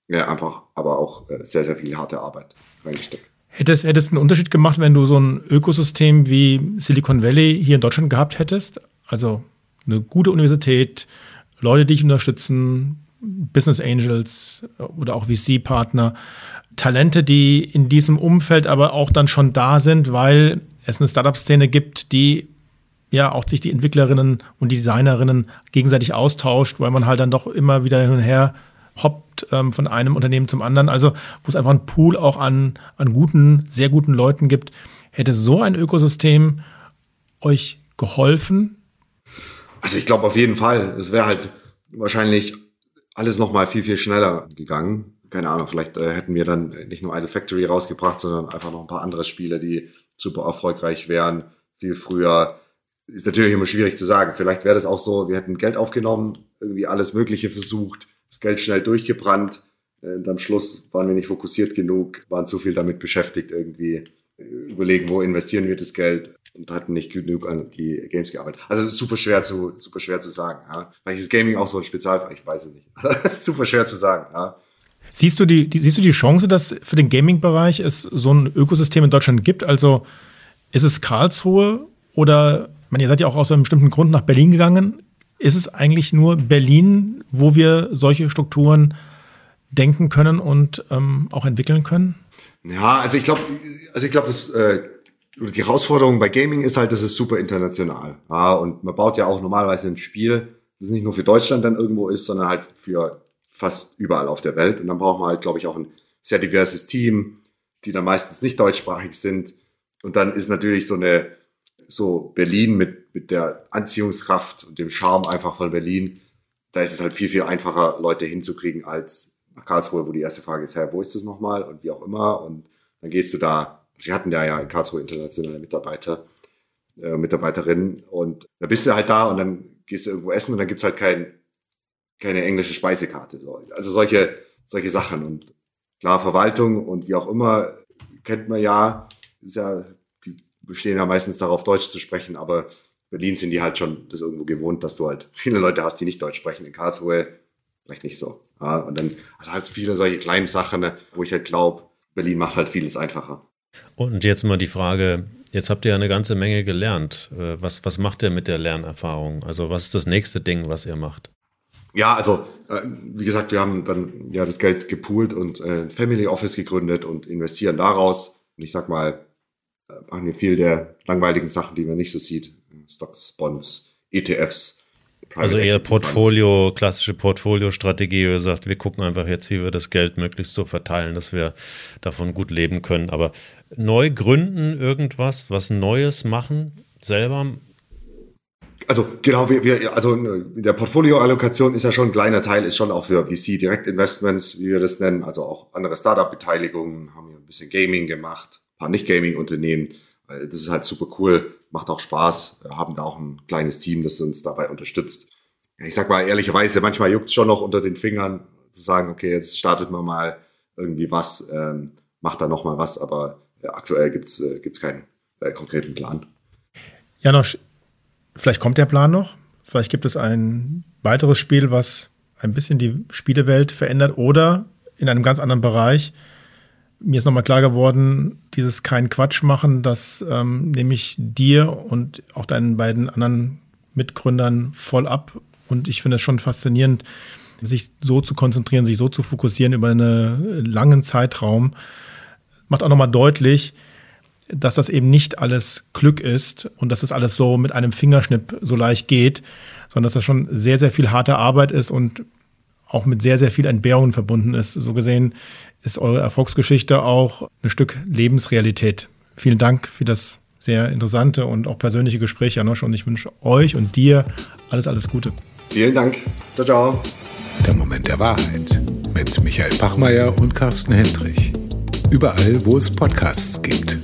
ja, einfach, aber auch sehr, sehr viel harte Arbeit reingesteckt. Hättest du einen Unterschied gemacht, wenn du so ein Ökosystem wie Silicon Valley hier in Deutschland gehabt hättest? Also eine gute Universität, Leute, die dich unterstützen, Business Angels oder auch VC-Partner, Talente, die in diesem Umfeld aber auch dann schon da sind, weil es eine Startup-Szene gibt, die ja auch sich die Entwicklerinnen und Designerinnen gegenseitig austauscht, weil man halt dann doch immer wieder hin und her hoppt von einem Unternehmen zum anderen, also wo es einfach einen Pool auch an guten, sehr guten Leuten gibt. Hätte so ein Ökosystem euch geholfen? Also ich glaube auf jeden Fall. Es wäre halt wahrscheinlich alles nochmal viel, viel schneller gegangen. Keine Ahnung, vielleicht hätten wir dann nicht nur Idle Factory rausgebracht, sondern einfach noch ein paar andere Spiele, die super erfolgreich wären, viel früher. Ist natürlich immer schwierig zu sagen. Vielleicht wäre das auch so, wir hätten Geld aufgenommen, irgendwie alles Mögliche versucht, das Geld schnell durchgebrannt und am Schluss waren wir nicht fokussiert genug, waren zu viel damit beschäftigt, irgendwie überlegen, wo investieren wir das Geld und hatten nicht genug an die Games gearbeitet. Also super schwer zu sagen. Ja. Vielleicht ist Gaming auch so ein Spezialfall, ich weiß es nicht. Super schwer zu sagen, ja. Siehst du die Chance, dass für den Gaming-Bereich es so ein Ökosystem in Deutschland gibt? Also ist es Karlsruhe oder, ich meine, ihr seid ja auch aus einem bestimmten Grund nach Berlin gegangen. Ist es eigentlich nur Berlin, wo wir solche Strukturen denken können und auch entwickeln können? Ja, also ich glaube, die Herausforderung bei Gaming ist halt, das ist super international. Ja, und man baut ja auch normalerweise ein Spiel, das nicht nur für Deutschland dann irgendwo ist, sondern halt für fast überall auf der Welt. Und dann braucht man halt, glaube ich, auch ein sehr diverses Team, die dann meistens nicht deutschsprachig sind. Und dann ist natürlich so Berlin mit der Anziehungskraft und dem Charme einfach von Berlin, da ist es halt viel, viel einfacher, Leute hinzukriegen als nach Karlsruhe, wo die erste Frage ist, hey, wo ist das nochmal und wie auch immer. Und dann gehst du da, wir hatten ja in Karlsruhe internationale Mitarbeiterinnen und da bist du halt da und dann gehst du irgendwo essen und dann gibt's halt keine englische Speisekarte. Also solche Sachen und klar, Verwaltung und wie auch immer, kennt man ja, ist ja, die bestehen ja meistens darauf, Deutsch zu sprechen, aber Berlin sind die halt schon das irgendwo gewohnt, dass du halt viele Leute hast, die nicht Deutsch sprechen, in Karlsruhe vielleicht nicht so. Ja, und dann hast du viele solche kleinen Sachen, wo ich halt glaube, Berlin macht halt vieles einfacher. Und jetzt mal die Frage, jetzt habt ihr ja eine ganze Menge gelernt. Was macht ihr mit der Lernerfahrung? Also was ist das nächste Ding, was ihr macht? Ja, also wie gesagt, wir haben dann ja das Geld gepoolt und Family Office gegründet und investieren daraus. Und ich sag mal, machen wir viel der langweiligen Sachen, die man nicht so sieht. Stocks, Bonds, ETFs. Also eher Portfolio, klassische Portfoliostrategie, wo ihr sagt, wir gucken einfach jetzt, wie wir das Geld möglichst so verteilen, dass wir davon gut leben können. Aber neu gründen irgendwas, was Neues machen, selber. Also genau, also in der Portfolioallokation ist ja schon ein kleiner Teil, ist schon auch für VC Direktinvestments, wie wir das nennen, also auch andere Startup-Beteiligungen, haben hier ein bisschen Gaming gemacht, ein paar Nicht-Gaming-Unternehmen. Das ist halt super cool, macht auch Spaß, haben da auch ein kleines Team, das uns dabei unterstützt. Ich sag mal ehrlicherweise, manchmal juckt es schon noch unter den Fingern, zu sagen, okay, jetzt startet man mal irgendwie was, macht da noch mal was, aber aktuell gibt's keinen konkreten Plan. Janosch, vielleicht kommt der Plan noch, vielleicht gibt es ein weiteres Spiel, was ein bisschen die Spielewelt verändert oder in einem ganz anderen Bereich. Mir ist nochmal klar geworden, dieses Kein-Quatsch-Machen, das nehme ich dir und auch deinen beiden anderen Mitgründern voll ab. Und ich finde es schon faszinierend, sich so zu konzentrieren, sich so zu fokussieren über einen langen Zeitraum. Macht auch nochmal deutlich, dass das eben nicht alles Glück ist und dass das alles so mit einem Fingerschnipp so leicht geht, sondern dass das schon sehr, sehr viel harte Arbeit ist und auch mit sehr, sehr viel Entbehrungen verbunden ist. So gesehen ist eure Erfolgsgeschichte auch ein Stück Lebensrealität. Vielen Dank für das sehr interessante und auch persönliche Gespräch, Janosch. Und ich wünsche euch und dir alles, alles Gute. Vielen Dank. Ciao, ciao. Der Moment der Wahrheit mit Michael Pachmeier und Carsten Hendrich. Überall, wo es Podcasts gibt.